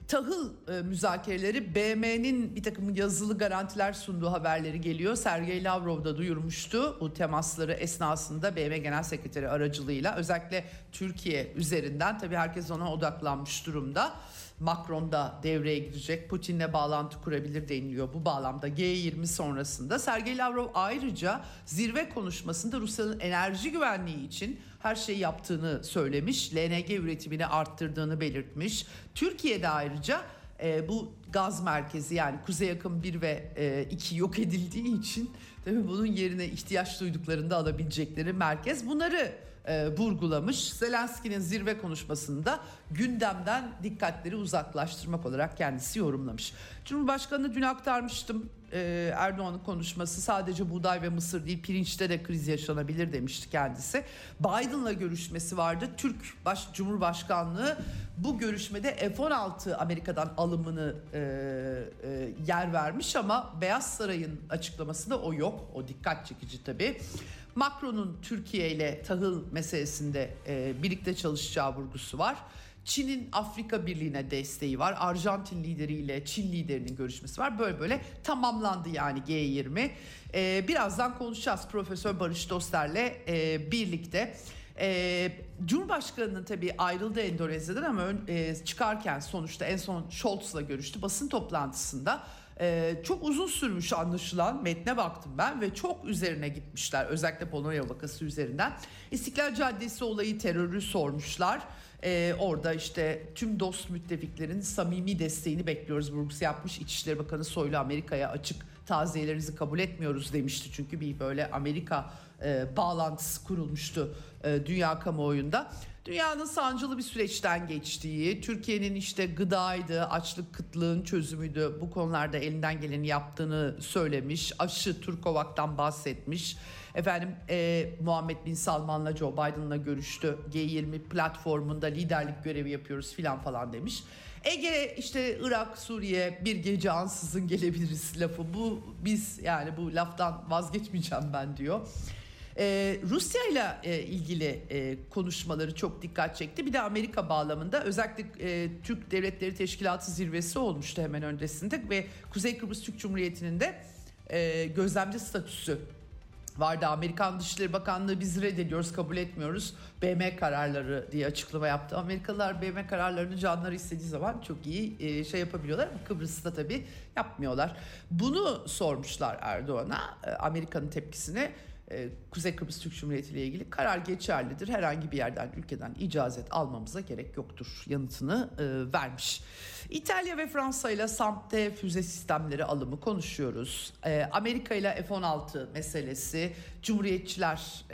Tahıl müzakereleri, BM'nin bir takım yazılı garantiler sunduğu haberleri geliyor. Sergey Lavrov da duyurmuştu. Bu temasları esnasında BM Genel Sekreteri aracılığıyla özellikle Türkiye üzerinden, tabii herkes ona odaklanmış durumda. Macron da devreye girecek, Putin'le bağlantı kurabilir deniliyor bu bağlamda G20 sonrasında. Sergey Lavrov ayrıca zirve konuşmasında Rusya'nın enerji güvenliği için her şeyi yaptığını söylemiş, LNG üretimini arttırdığını belirtmiş. Türkiye'de ayrıca bu gaz merkezi, yani Kuzey Akım 1 ve 2 yok edildiği için tabii bunun yerine ihtiyaç duyduklarında alabilecekleri merkez, bunları vurgulamış. Zelenski'nin zirve konuşmasında gündemden dikkatleri uzaklaştırmak olarak kendisi yorumlamış. Cumhurbaşkanı dün aktarmıştım, Erdoğan'ın konuşması sadece buğday ve mısır değil, pirinçte de kriz yaşanabilir demişti kendisi. Biden'la görüşmesi vardı. Türk Cumhurbaşkanlığı bu görüşmede F-16 Amerika'dan alımını yer vermiş ama Beyaz Saray'ın açıklamasında o yok. O dikkat çekici tabii. Macron'un Türkiye ile tahıl meselesinde birlikte çalışacağı vurgusu var. Çin'in Afrika Birliği'ne desteği var. Arjantin lideriyle Çin liderinin görüşmesi var. Böyle tamamlandı yani G20. Birazdan konuşacağız Profesör Barış Dostler'le birlikte. Cumhurbaşkanı'nın tabii ayrıldı Endonezya'dan ama çıkarken sonuçta en son Scholz'la görüştü basın toplantısında. Çok uzun sürmüş anlaşılan, metne baktım ben ve çok üzerine gitmişler, özellikle Polonya vakası üzerinden. İstiklal Caddesi olayı, terörü sormuşlar. Orada işte tüm dost müttefiklerin samimi desteğini bekliyoruz vurgusu yapmış. İçişleri Bakanı Soylu, Amerika'ya açık taziyelerinizi kabul etmiyoruz demişti. Çünkü bir böyle Amerika bağlantısı kurulmuştu dünya kamuoyunda. Dünyanın sancılı bir süreçten geçtiği, Türkiye'nin işte gıdaydı, açlık kıtlığın çözümüydü, bu konularda elinden geleni yaptığını söylemiş. Aşı, Turkovak'tan bahsetmiş. Efendim Muhammed Bin Salman'la, Joe Biden'la görüştü. G20 platformunda liderlik görevi yapıyoruz falan demiş. Ege, işte Irak, Suriye, bir gece ansızın gelebiliriz lafı. Bu laftan vazgeçmeyeceğim ben diyor. Rusya ile ilgili konuşmaları çok dikkat çekti. Bir de Amerika bağlamında özellikle Türk Devletleri Teşkilatı zirvesi olmuştu hemen öncesinde ve Kuzey Kıbrıs Türk Cumhuriyeti'nin de gözlemci statüsü vardı. Amerikan Dışişleri Bakanlığı, biz reddediyoruz, kabul etmiyoruz BM kararları diye açıklama yaptı. Amerikalılar BM kararlarını canları istediği zaman çok iyi yapabiliyorlar ama Kıbrıs'ta tabii yapmıyorlar. Bunu sormuşlar Erdoğan'a, Amerika'nın tepkisini. Kuzey Kıbrıs Türk Cumhuriyeti ile ilgili karar geçerlidir. Herhangi bir yerden, ülkeden icazet almamıza gerek yoktur yanıtını vermiş. İtalya ve Fransa ile SAMP'te füze sistemleri alımı konuşuyoruz. Amerika ile F-16 meselesi. Cumhuriyetçiler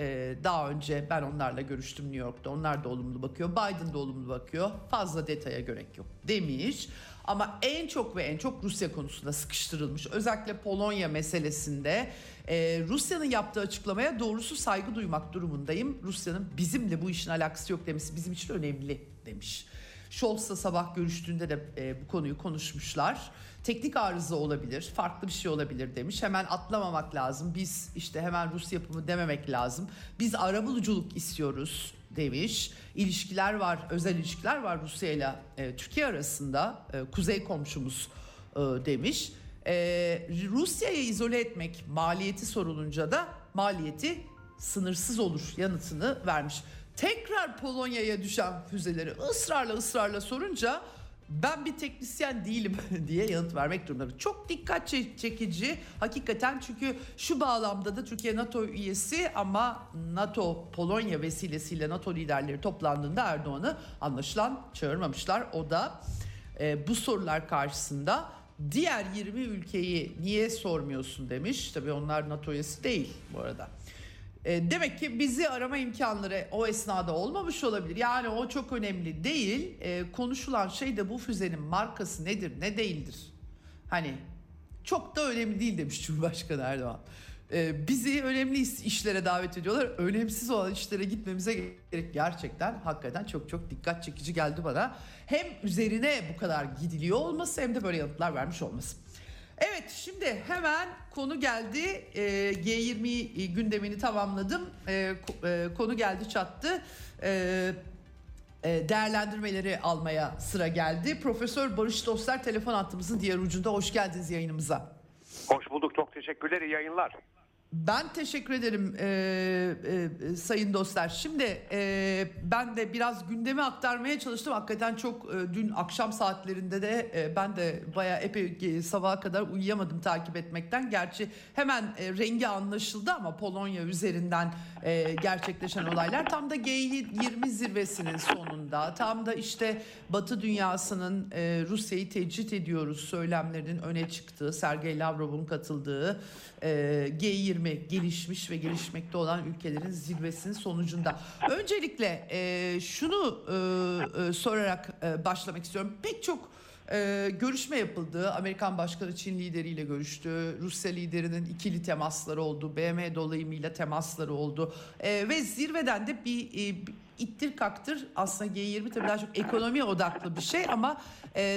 daha önce ben onlarla görüştüm New York'ta. Onlar da olumlu bakıyor. Biden de olumlu bakıyor. Fazla detaya gerek yok demiş. Ama en çok Rusya konusunda sıkıştırılmış. Özellikle Polonya meselesinde Rusya'nın yaptığı açıklamaya doğrusu saygı duymak durumundayım. Rusya'nın bizimle bu işin alakası yok demesi bizim için önemli demiş. Scholz'la sabah görüştüğünde de bu konuyu konuşmuşlar. Teknik arıza olabilir, farklı bir şey olabilir demiş. Hemen atlamamak lazım. Biz işte hemen Rus yapımı dememek lazım. Biz arabuluculuk istiyoruz demiş. İlişkiler var, özel ilişkiler var Rusya ile Türkiye arasında. Kuzey komşumuz demiş. Rusya'yı izole etmek maliyeti sorulunca da maliyeti sınırsız olur yanıtını vermiş. Tekrar Polonya'ya düşen füzeleri ısrarla sorunca ben bir teknisyen değilim diye yanıt vermek durumunda. Çok dikkat çekici hakikaten, çünkü şu bağlamda da Türkiye NATO üyesi ama NATO Polonya vesilesiyle NATO liderleri toplandığında Erdoğan'ı anlaşılan çağırmamışlar. O da bu sorular karşısında diğer 20 ülkeyi niye sormuyorsun demiş. Tabii onlar NATO üyesi değil bu arada. Demek ki bizi arama imkanları o esnada olmamış olabilir. Yani o çok önemli değil. Konuşulan şey de bu füzenin markası nedir, ne değildir. Hani çok da önemli değil demiş Cumhurbaşkanı Erdoğan. Bizi önemli işlere davet ediyorlar. Önemsiz olan işlere gitmemize gerek. Gerçekten hakikaten çok dikkat çekici geldi bana. Hem üzerine bu kadar gidiliyor olması hem de böyle yanıtlar vermiş olması. Evet, şimdi hemen konu geldi. G20 gündemini tamamladım. Konu geldi çattı. Değerlendirmeleri almaya sıra geldi. Profesör Barış Dostlar telefon hattımızın diğer ucunda. Hoş geldiniz yayınımıza. Hoş bulduk. Çok teşekkürler. İyi yayınlar. Ben teşekkür ederim sayın dostlar. Şimdi ben de biraz gündemi aktarmaya çalıştım. Hakikaten çok dün akşam saatlerinde de ben de bayağı epey sabaha kadar uyuyamadım takip etmekten. Gerçi hemen rengi anlaşıldı ama Polonya üzerinden gerçekleşen olaylar tam da G20 zirvesinin sonunda. Tam da işte Batı dünyasının Rusya'yı tecrit ediyoruz söylemlerinin öne çıktığı, Sergei Lavrov'un katıldığı G20 gelişmiş ve gelişmekte olan ülkelerin zirvesinin sonucunda. Öncelikle şunu sorarak başlamak istiyorum. Pek çok görüşme yapıldı. Amerikan Başkanı Çin lideriyle görüştü. Rusya liderinin ikili temasları oldu. BM dolayımıyla temasları oldu. Ve zirveden de bir ittir kaktır aslında G20 tabii daha çok ekonomi odaklı bir şey ama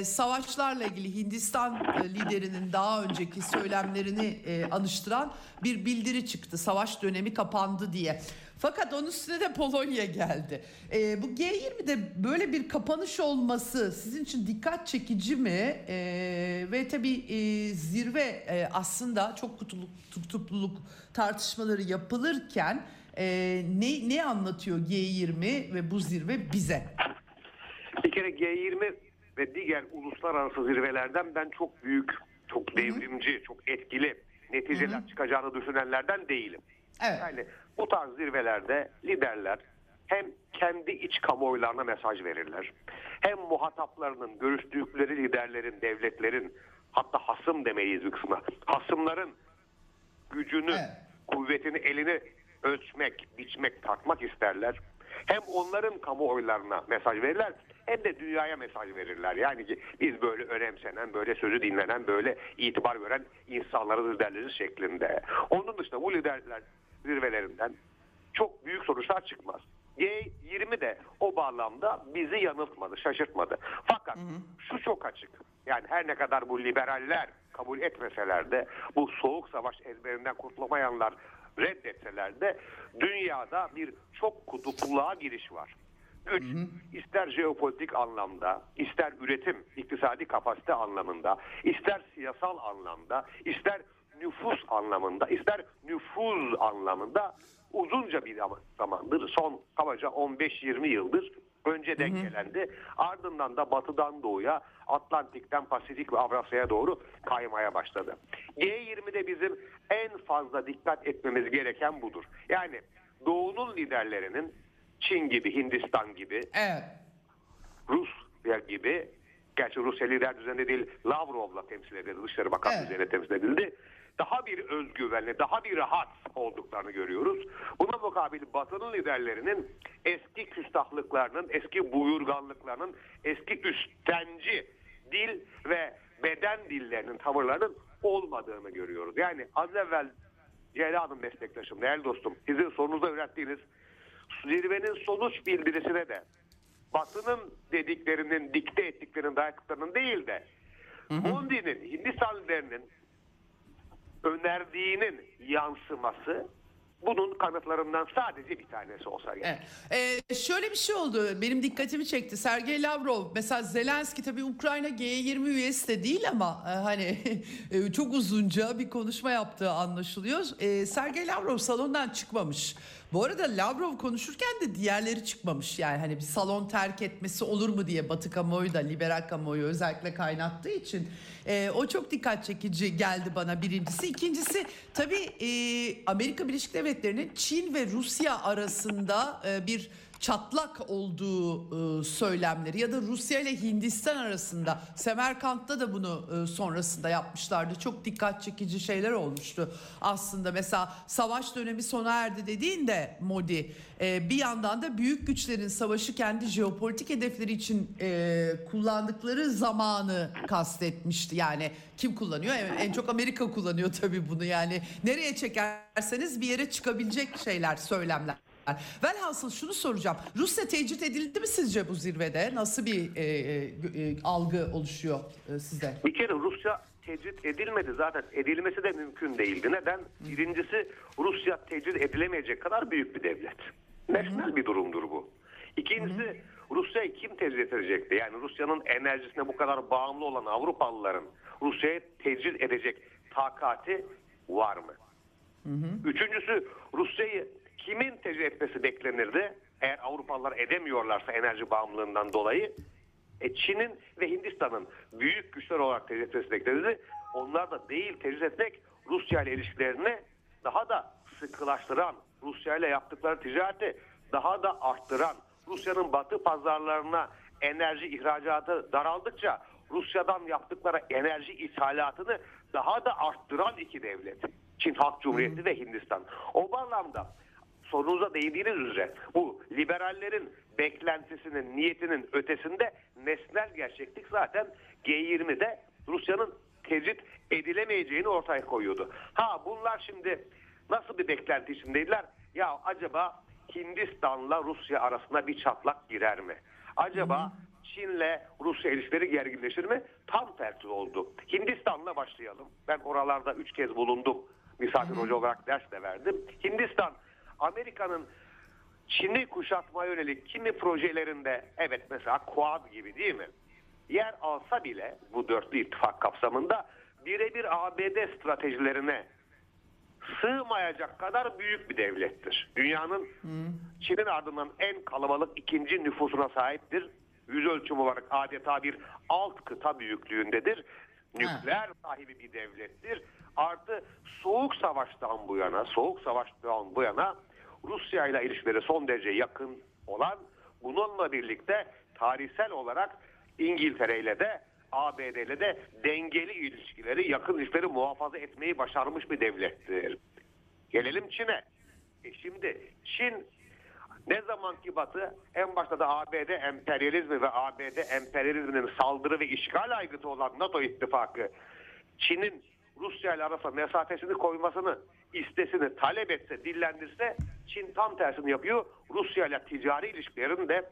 savaşlarla ilgili Hindistan liderinin daha önceki söylemlerini anıştıran bir bildiri çıktı. Savaş dönemi kapandı diye. Fakat onun üstüne de Polonya geldi. Bu G20'de böyle bir kapanış olması sizin için dikkat çekici mi? Ve tabii zirve aslında çok kutupluluk tartışmaları yapılırken ne anlatıyor G20 ve bu zirve bize? Bir kere G20 ve diğer uluslararası zirvelerden ben çok büyük, çok devrimci, çok etkili neticeler çıkacağını düşünenlerden değilim. Evet. Yani bu tarz zirvelerde liderler hem kendi iç kamuoylarına mesaj verirler, hem muhataplarının, görüştükleri liderlerin, devletlerin, hatta hasım demeliyiz bir kısmına, hasımların gücünü, kuvvetini, elini ölçmek, biçmek, tartmak isterler. Hem onların kamuoylarına mesaj verirler hem de dünyaya mesaj verirler. Yani ki biz böyle önemsenen, böyle sözü dinlenen, böyle itibar gören insanların liderleri şeklinde. Onun dışında bu liderler zirvelerinden çok büyük sonuçlar çıkmaz. G20 de o bağlamda bizi yanıltmadı, şaşırtmadı. Fakat şu çok açık. Yani her ne kadar bu liberaller kabul etmeseler de bu soğuk savaş ezberinden kurtulamayanlar reddetseler de dünyada bir çok kutupluluğa giriş var. Güç ister jeopolitik anlamda, ister üretim, iktisadi kapasite anlamında, ister siyasal anlamda, ister nüfus anlamında, ister nüfuz anlamında uzunca bir zamandır, son kabaca 15-20 yıldır Önce dengelendi. Ardından da batıdan doğuya, Atlantik'ten Pasifik ve Avrasya'ya doğru kaymaya başladı. G20'de bizim en fazla dikkat etmemiz gereken budur. Yani doğunun liderlerinin Çin gibi, Hindistan gibi, Rusya gibi, gerçi Rusya lider düzeninde değil, Lavrov'la temsil edildi, Dışişleri Bakan düzeninde temsil edildi. Daha bir özgüvenli, daha bir rahat olduklarını görüyoruz. Buna mukabil Batı'nın liderlerinin eski küstahlıklarının, eski buyurganlıklarının, eski üstenci dil ve beden dillerinin, tavırlarının olmadığını görüyoruz. Yani az evvel Ceyda Hanım meslektaşım, değerli dostum, sizin sorunuzda öğrettiğiniz zirvenin sonuç bildirisine de Batı'nın dediklerinin, dikte ettiklerinin, dayaklarının değil de Mundi'nin, Hindistan liderinin önerdiğinin yansıması bunun kanıtlarından sadece bir tanesi olsa gerek. Yani. Evet. Şöyle bir şey oldu, benim dikkatimi çekti. Sergey Lavrov, mesela Zelenski tabii Ukrayna G20 üyesi de değil ama hani çok uzunca bir konuşma yaptığı anlaşılıyor. Sergey Lavrov salondan çıkmamış. Bu arada Lavrov konuşurken de diğerleri çıkmamış. Yani hani bir salon terk etmesi olur mu diye Batı kamuoyu da, liberal kamuoyu özellikle kaynattığı için o çok dikkat çekici geldi bana birincisi. İkincisi tabii Amerika Birleşik Devletleri'nin Çin ve Rusya arasında bir çatlak olduğu söylemleri ya da Rusya ile Hindistan arasında, Semerkant'ta da bunu sonrasında yapmışlardı. Çok dikkat çekici şeyler olmuştu aslında. Mesela savaş dönemi sona erdi dediğinde Modi, bir yandan da büyük güçlerin savaşı kendi jeopolitik hedefleri için kullandıkları zamanı kastetmişti. Yani kim kullanıyor? En çok Amerika kullanıyor tabii bunu. Yani nereye çekerseniz bir yere çıkabilecek şeyler, söylemler. Velhasıl şunu soracağım. Rusya tecrit edildi mi sizce bu zirvede? Nasıl bir algı oluşuyor sizde? Bir kere Rusya tecrit edilmedi, zaten edilmesi de mümkün değildi. Neden? Birincisi, Rusya tecrit edilemeyecek kadar büyük bir devlet. Nesnel bir durumdur bu. İkincisi, Rusya'yı kim tecrit edecekti? Yani Rusya'nın enerjisine bu kadar bağımlı olan Avrupalıların Rusya'yı tecrit edecek takati var mı? Üçüncüsü, Rusya'yı kimin tecrübe etmesi beklenirdi? Eğer Avrupalılar edemiyorlarsa enerji bağımlılığından dolayı Çin'in ve Hindistan'ın büyük güçler olarak tecrübe etmesi beklenirdi. Onlar da değil, tecrübe etmek Rusya ile ilişkilerini daha da sıkılaştıran, Rusya ile yaptıkları ticareti daha da arttıran, Rusya'nın batı pazarlarına enerji ihracatı daraldıkça Rusya'dan yaptıkları enerji ithalatını daha da arttıran iki devlet, Çin Halk Cumhuriyeti ve Hindistan. O bağlamda sorunuza değindiğiniz üzere bu liberallerin beklentisinin, niyetinin ötesinde nesnel gerçeklik zaten G20'de Rusya'nın tecrit edilemeyeceğini ortaya koyuyordu. Ha, bunlar şimdi nasıl bir beklenti içindeydiler? Ya acaba Hindistan'la Rusya arasında bir çatlak girer mi? Acaba Çin'le Rusya ilişkileri gerginleşir mi? Tam tersi oldu. Hindistan'la başlayalım. Ben oralarda 3 kez bulundum. Misafir hoca olarak ders de verdim. Hindistan, Amerika'nın Çin'i kuşatmaya yönelik kimi projelerinde, evet mesela Quad gibi değil mi, yer alsa bile bu dörtlü ittifak kapsamında birebir ABD stratejilerine sığmayacak kadar büyük bir devlettir. Dünyanın Çin'in ardından en kalabalık ikinci nüfusuna sahiptir. Yüz ölçüm olarak adeta bir alt kıta büyüklüğündedir. Nükleer sahibi bir devlettir. Artı soğuk savaştan bu yana Rusya ile ilişkileri son derece yakın olan, bununla birlikte tarihsel olarak İngiltere ile de ABD ile de dengeli ilişkileri, yakın ilişkileri muhafaza etmeyi başarmış bir devlettir. Gelelim Çin'e. Şimdi Çin ne zamanki Batı, en başta da ABD emperyalizmi ve ABD emperyalizminin saldırı ve işgal aygıtı olan NATO ittifakı Çin'in Rusya ile arasında mesafesini koymasını istesini talep etse, dillendirse, Çin tam tersini yapıyor. Rusya ile ticari ilişkilerini de,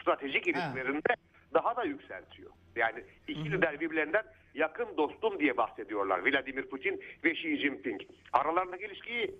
stratejik ilişkilerini de daha da yükseltiyor. Yani iki lider birbirlerinden yakın dostum diye bahsediyorlar. Vladimir Putin ve Xi Jinping. Aralarındaki ilişkiyi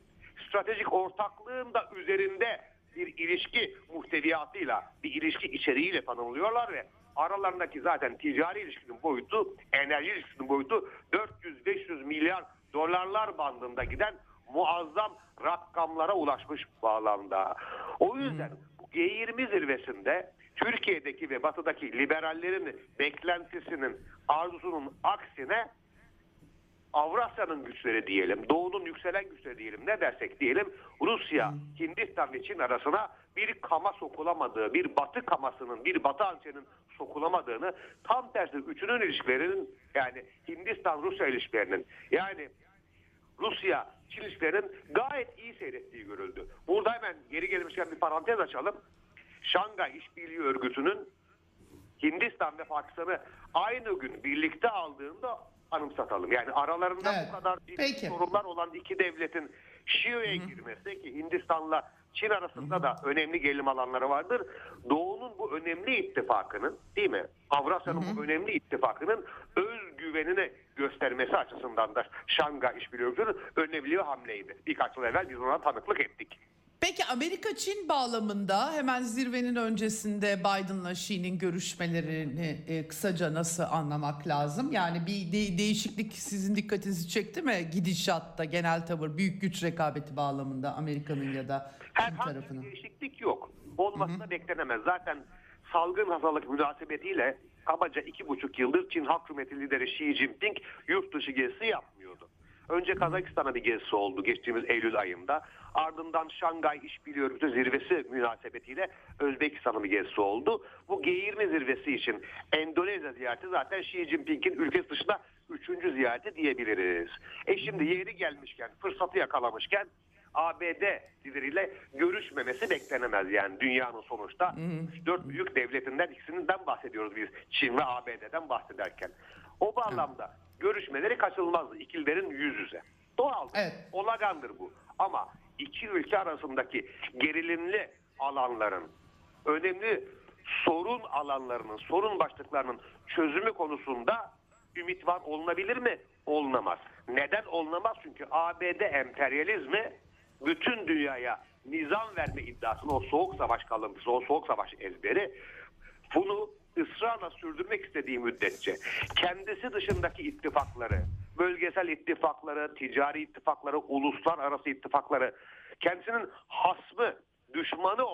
stratejik ortaklığın da üzerinde bir ilişki muhteviyatıyla, bir ilişki içeriğiyle tanımlıyorlar ve aralarındaki zaten ticari ilişkinin boyutu, enerji ilişkisinin boyutu 400-500 milyar dolarlar bandında giden muazzam rakamlara ulaşmış bağlamda. O yüzden G20 zirvesinde Türkiye'deki ve batıdaki liberallerin beklentisinin, arzusunun aksine Avrasya'nın güçleri diyelim, Doğu'nun yükselen güçleri diyelim, ne dersek diyelim, Rusya, Hindistan ve Çin arasına bir kama sokulamadığı, bir batı kamasının, bir batı ançenin sokulamadığını, tam tersi üçünün ilişkilerinin, yani Hindistan-Rusya ilişkilerinin, yani Rusya-Çin ilişkilerinin gayet iyi seyrettiği görüldü. Burada hemen geri gelmişken bir parantez açalım. Şangay İşbirliği Örgütü'nün Hindistan ve Pakistan'ı aynı gün birlikte aldığında anımsatalım. Yani aralarında evet, bu kadar ciddi sorunlar olan iki devletin Şia'ya girmesi, ki Hindistan'la Çin arasında da önemli gerilim alanları vardır. Doğu'nun bu önemli ittifakının, değil mi, Avrasya'nın bu önemli ittifakının özgüvenini göstermesi açısından da Şangay İşbirliği Örgütü'nün önemli bir hamleydi. Birkaç yıl evvel biz ona tanıklık ettik. Peki Amerika-Çin bağlamında hemen zirvenin öncesinde Biden'la Xi'nin görüşmelerini kısaca nasıl anlamak lazım? Yani bir değişiklik sizin dikkatinizi çekti mi gidişatta, genel tavır, büyük güç rekabeti bağlamında Amerika'nın ya da Çin tarafının? Herhangi bir değişiklik yok. Olması da beklenemez. Zaten salgın hastalık münasebetiyle kabaca 2,5 yıldır Çin Halk Cumhuriyeti lideri Xi Jinping yurt dışı gezisi yapmıyordu. Önce Kazakistan'a bir gezisi oldu geçtiğimiz Eylül ayında. Ardından Şangay İşbirliği Örgütü zirvesi münasebetiyle Özbekistan'a bir gezisi oldu. Bu G20 zirvesi için Endonezya ziyareti zaten Xi Jinping'in ülkesi dışında 3. ziyareti diyebiliriz. Şimdi yeri gelmişken, fırsatı yakalamışken ABD lideriyle görüşmemesi beklenemez. Yani dünyanın sonuçta 4 büyük devletinden ikisinden bahsediyoruz biz, Çin ve ABD'den bahsederken. O bağlamda görüşmeleri kaçınılmazdı. İkililerin yüz yüze. Doğaldır. Evet. Olagandır bu. Ama iki ülke arasındaki gerilimli alanların, önemli sorun alanlarının, sorun başlıklarının çözümü konusunda ümit var olunabilir mi? Olunamaz. Neden olunamaz? Çünkü ABD emperyalizmi bütün dünyaya nizam verme iddiasını, o soğuk savaş kalıntısı, o soğuk savaş ezberi, bunu ısrarla sürdürmek istediği müddetçe kendisi dışındaki ittifakları, bölgesel ittifakları, ticari ittifakları, uluslararası ittifakları kendisinin hasmı, düşmanı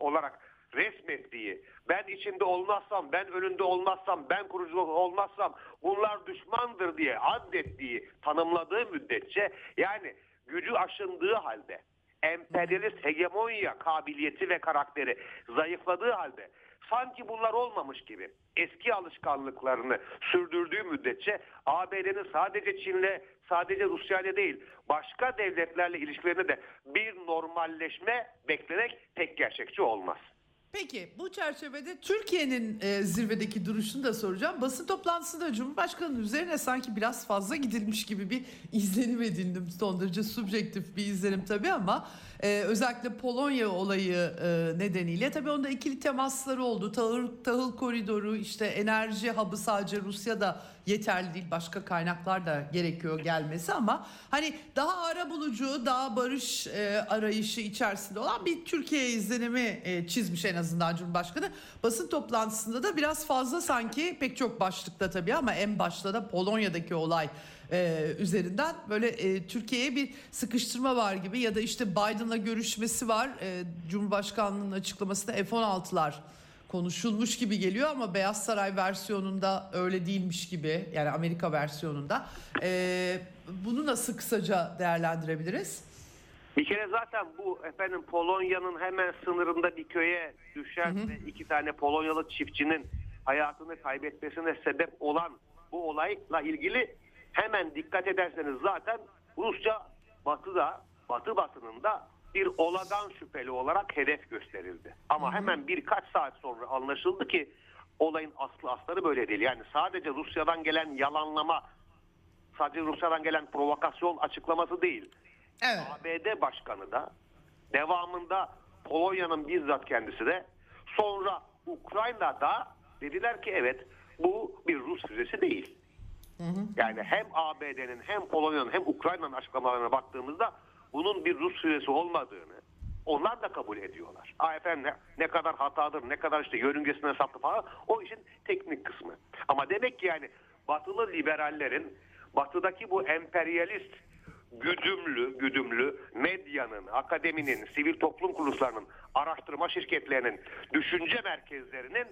olarak resmettiği, ben içinde olmazsam, ben önünde olmazsam, ben kurucu olmazsam bunlar düşmandır diye addettiği, tanımladığı müddetçe, yani gücü aşındığı halde, emperyalist hegemonya kabiliyeti ve karakteri zayıfladığı halde, sanki bunlar olmamış gibi eski alışkanlıklarını sürdürdüğü müddetçe ABD'nin sadece Çin'le, sadece Rusya'yla değil başka devletlerle ilişkilerinde de bir normalleşme beklemek pek gerçekçi olmaz. Peki bu çerçevede Türkiye'nin zirvedeki duruşunu da soracağım. Basın toplantısında Cumhurbaşkanı'nın üzerine sanki biraz fazla gidilmiş gibi bir izlenim edindim. Son derece subjektif bir izlenim tabii ama özellikle Polonya olayı nedeniyle tabii onda ikili temasları oldu. Tahıl koridoru, işte enerji hub'ı sadece Rusya'da yeterli değil. Başka kaynaklar da gerekiyor gelmesi ama hani daha arabulucu, daha barış arayışı içerisinde olan bir Türkiye izlenimi çizmiş en azından Cumhurbaşkanı. Basın toplantısında da biraz fazla sanki pek çok başlıkta tabii ama en başta da Polonya'daki olay üzerinden böyle Türkiye'ye bir sıkıştırma var gibi, ya da işte Biden'la görüşmesi var. Cumhurbaşkanlığının açıklamasında F-16'lar konuşulmuş gibi geliyor ama Beyaz Saray versiyonunda öyle değilmiş gibi, yani Amerika versiyonunda. Bunu nasıl kısaca değerlendirebiliriz? Bir kere zaten bu Polonya'nın hemen sınırında bir köye düşen ve 2 tane Polonyalı çiftçinin hayatını kaybetmesine sebep olan bu olayla ilgili hemen dikkat ederseniz zaten Rusça Batı basınında bir oladan şüpheli olarak hedef gösterildi. Ama hemen birkaç saat sonra anlaşıldı ki olayın asları böyle değil. Yani sadece Rusya'dan gelen yalanlama, sadece Rusya'dan gelen provokasyon açıklaması değil. Evet. ABD Başkanı da, devamında Polonya'nın bizzat kendisi de, sonra Ukrayna'da dediler ki evet bu bir Rus füzesi değil. Yani hem ABD'nin hem Polonya'nın hem Ukrayna'nın açıklamalarına baktığımızda bunun bir Rus füzesi olmadığını onlar da kabul ediyorlar. Ne kadar hatadır, ne kadar işte yörüngesine hesaplı falan, o işin teknik kısmı. Ama demek ki yani batılı liberallerin batıdaki bu emperyalist güdümlü medyanın, akademinin, sivil toplum kuruluşlarının, araştırma şirketlerinin, düşünce merkezlerinin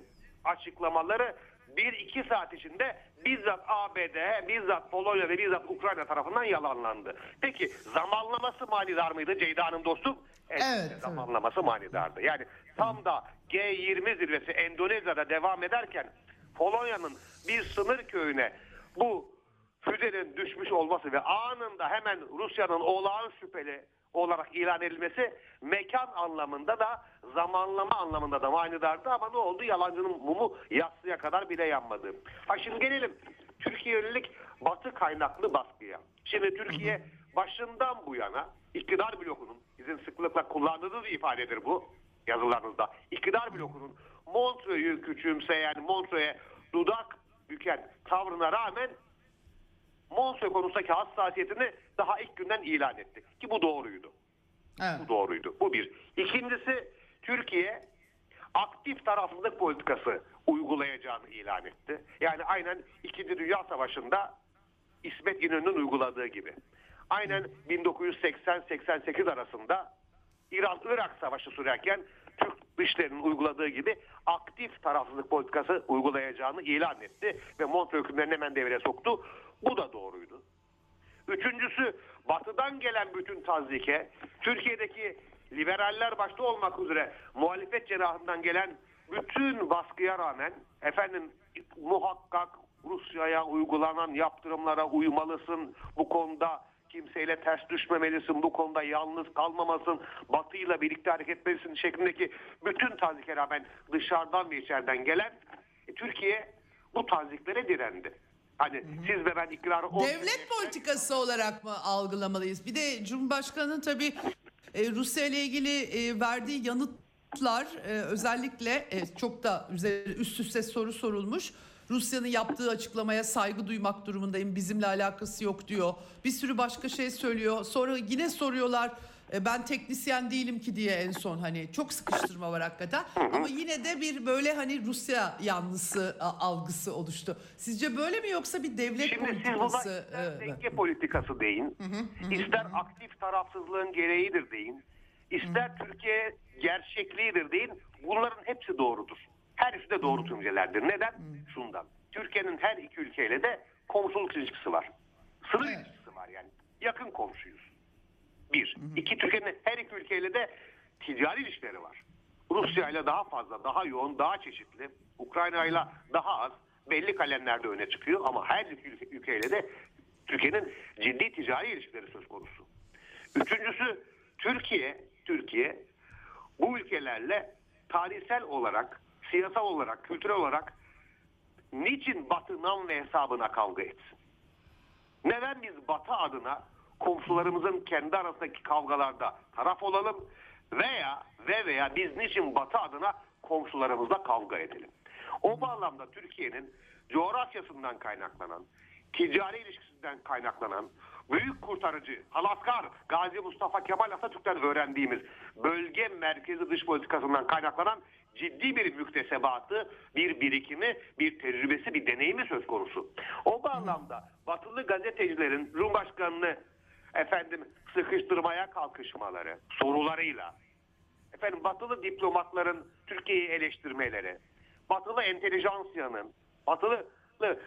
açıklamaları 1-2 saat içinde bizzat ABD, bizzat Polonya ve bizzat Ukrayna tarafından yalanlandı. Peki zamanlaması manidar mıydı Ceyda Hanım dostum? Evet. Zamanlaması manidardı. Yani tam da G20 zirvesi Endonezya'da devam ederken Polonya'nın bir sınır köyüne bu füzenin düşmüş olması ve anında hemen Rusya'nın olağan şüpheli olarak ilan edilmesi mekan anlamında da zamanlama anlamında da manidardı, ama ne oldu? Yalancının mumu yatsıya kadar bile yanmadı. Ha şimdi gelelim Türkiye yönelik batı kaynaklı baskıya. Şimdi Türkiye başından bu yana iktidar blokunun, sizin sıklıkla kullandığınız ifadedir bu yazılarınızda, iktidar blokunun Montreux'u küçümseyen, Montreux'e dudak büken tavrına rağmen Montreux konusundaki hassasiyetini daha ilk günden ilan etti. Ki bu doğruydu. Evet. Bu doğruydu. Bu bir. İkincisi, Türkiye aktif taraflılık politikası uygulayacağını ilan etti. Yani aynen 2. Dünya Savaşı'nda İsmet İnönü'nün uyguladığı gibi. Aynen 1980-88 arasında İran-Irak Savaşı sürerken Türk dışlarının uyguladığı gibi aktif tarafsızlık politikası uygulayacağını ilan etti ve Montreux hükümlerini hemen devreye soktu. Bu da doğruydu. Üçüncüsü, batıdan gelen bütün tazlike, Türkiye'deki liberaller başta olmak üzere muhalefet cenahından gelen bütün baskıya rağmen muhakkak Rusya'ya uygulanan yaptırımlara uymalısın, bu konuda kimseyle ters düşmemelisin, bu konuda yalnız kalmamalısın, Batı'yla birlikte hareket etmelisin şeklindeki bütün tazlike rağmen dışarıdan ve içeriden gelen Türkiye bu tazliklere direndi. Hani siz ve ben ikrarı... Devlet politikası olarak mı algılamalıyız? Bir de Cumhurbaşkanı'nın tabii Rusya ile ilgili verdiği yanıtlar, özellikle çok da üst üste soru sorulmuş. Rusya'nın yaptığı açıklamaya saygı duymak durumundayım, bizimle alakası yok diyor. Bir sürü başka şey söylüyor. Sonra yine soruyorlar, ben teknisyen değilim ki diye en son, hani çok sıkıştırma var hakikaten. Ama yine de bir böyle hani Rusya yanlısı algısı oluştu. Sizce böyle mi, yoksa bir devlet politikası? Şimdi siz denge politikası deyin, ister aktif tarafsızlığın gereğidir deyin, ister Türkiye gerçekliğidir deyin, bunların hepsi doğrudur. Her ikisi de doğru tümcelerdir. Neden? Şundan. Türkiye'nin her iki ülkeyle de komşuluk ilişkisi var. Sınır ilişkisi var yani. Yakın komşuyuz. Bir. İki, Türkiye'nin her iki ülkeyle de ticari ilişkileri var. Rusya'yla daha fazla, daha yoğun, daha çeşitli. Ukrayna'yla daha az. Belli kalemlerde öne çıkıyor ama her iki ülkeyle de Türkiye'nin ciddi ticari ilişkileri söz konusu. Üçüncüsü, Türkiye bu ülkelerle tarihsel olarak, siyasal olarak, kültürel olarak niçin Batı namlı hesabına kavga etsin? Neden biz Batı adına komşularımızın kendi arasındaki kavgalarda taraf olalım veya biz niçin Batı adına komşularımızla kavga edelim? O bağlamda Türkiye'nin coğrafyasından kaynaklanan, ticari ilişkisinden kaynaklanan, büyük kurtarıcı, Halaskar, Gazi Mustafa Kemal Atatürk'ten öğrendiğimiz bölge merkezi dış politikasından kaynaklanan ciddi bir müktesebatı, bir birikimi, bir tecrübesi, bir deneyimi söz konusu. O bağlamda batılı gazetecilerin Cumhurbaşkanı'nı sıkıştırmaya kalkışmaları, sorularıyla, batılı diplomatların Türkiye'yi eleştirmeleri, batılı entelijansiyanın, batılı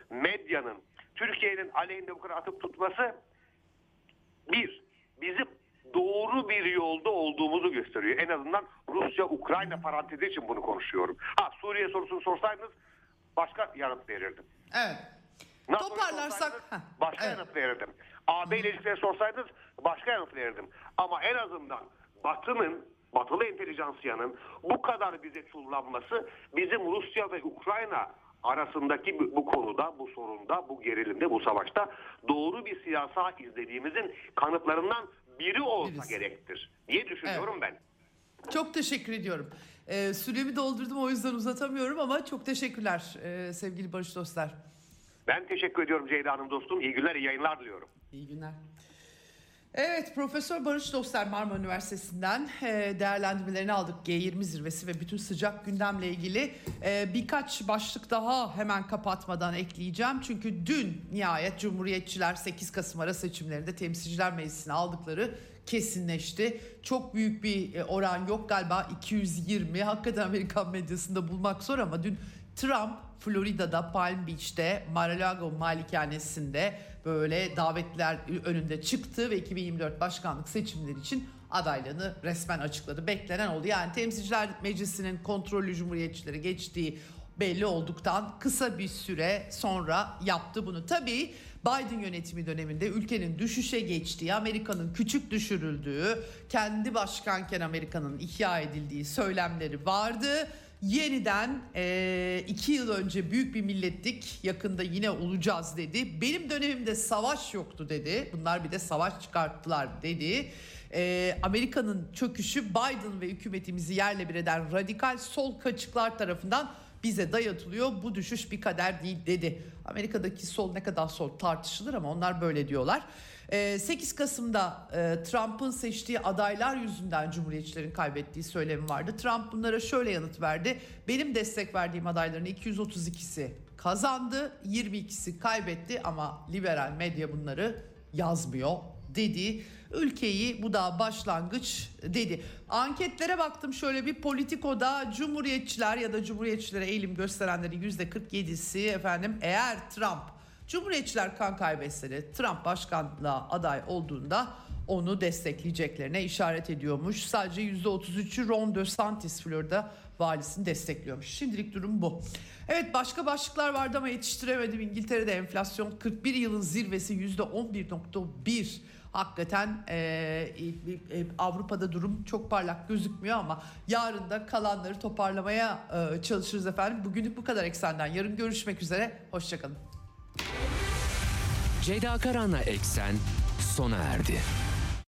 medyanın Türkiye'nin aleyhinde bu kadar atıp tutması, bir, bizim doğru bir yolda olduğumuzu gösteriyor. En azından Rusya-Ukrayna parantezi için bunu konuşuyorum. Suriye sorusunu sorsaydınız başka yanıt verirdim. Evet. NATO'yu toparlarsak başka yanıt verirdim. AB ile ilişkileri sorsaydınız başka yanıt verirdim. Ama en azından batılı entelijansiyanın bu kadar bize çullanması bizim Rusya ve Ukrayna arasındaki bu konuda, bu sorunda, bu gerilimde, bu savaşta doğru bir siyasa izlediğimizin kanıtlarından biri olsa gerektir diye düşünüyorum ben. Çok teşekkür ediyorum. Süremi doldurdum, o yüzden uzatamıyorum ama çok teşekkürler sevgili Barış dostlar. Ben teşekkür ediyorum Ceyda Hanım dostum. İyi günler, iyi yayınlar diliyorum. İyi günler. Evet, Profesör Barış Dostlar Marmara Üniversitesi'nden değerlendirmelerini aldık. G20 zirvesi ve bütün sıcak gündemle ilgili birkaç başlık daha hemen kapatmadan ekleyeceğim. Çünkü dün nihayet Cumhuriyetçiler 8 Kasım ara seçimlerinde Temsilciler Meclisi'ne aldıkları kesinleşti. Çok büyük bir oran yok, galiba 220. Hakikaten Amerikan medyasında bulmak zor ama dün Trump Florida'da Palm Beach'te Mar-a-Lago malikanesinde böyle davetliler önünde çıktı ve 2024 başkanlık seçimleri için adaylığını resmen açıkladı. Beklenen oldu. Yani Temsilciler Meclisi'nin kontrollü Cumhuriyetçilere geçtiği belli olduktan kısa bir süre sonra yaptı bunu. Tabii Biden yönetimi döneminde ülkenin düşüşe geçtiği, Amerika'nın küçük düşürüldüğü, kendi başkanken Amerika'nın ihya edildiği söylemleri vardı. Yeniden 2 yıl önce büyük bir millettik, yakında yine olacağız dedi. Benim dönemimde savaş yoktu dedi. Bunlar bir de savaş çıkarttılar dedi. Amerika'nın çöküşü Biden ve hükümetimizi yerle bir eden radikal sol kaçıklar tarafından bize dayatılıyor. Bu düşüş bir kader değil dedi. Amerika'daki sol ne kadar sol tartışılır ama onlar böyle diyorlar. 8 Kasım'da Trump'ın seçtiği adaylar yüzünden Cumhuriyetçilerin kaybettiği söylemi vardı. Trump bunlara şöyle yanıt verdi. Benim destek verdiğim adayların 232'si kazandı, 22'si kaybetti ama liberal medya bunları yazmıyor dedi. Ülkeyi bu da başlangıç dedi. Anketlere baktım, şöyle bir Politico'da Cumhuriyetçiler ya da Cumhuriyetçilere eğilim gösterenlerin %47'si efendim eğer Trump, Cumhuriyetçiler kan kaybetse de Trump başkanlığa aday olduğunda onu destekleyeceklerine işaret ediyormuş. Sadece %33'ü Ron DeSantis Florida valisini destekliyormuş. Şimdilik durum bu. Evet, başka başlıklar vardı ama yetiştiremedim. İngiltere'de enflasyon 41 yılın zirvesi %11.1. Hakikaten Avrupa'da durum çok parlak gözükmüyor ama yarın da kalanları toparlamaya çalışırız efendim. Bugünlük bu kadar Eksen'den. Yarın görüşmek üzere. Hoşçakalın. Ceyda Karan'la Eksen sona erdi.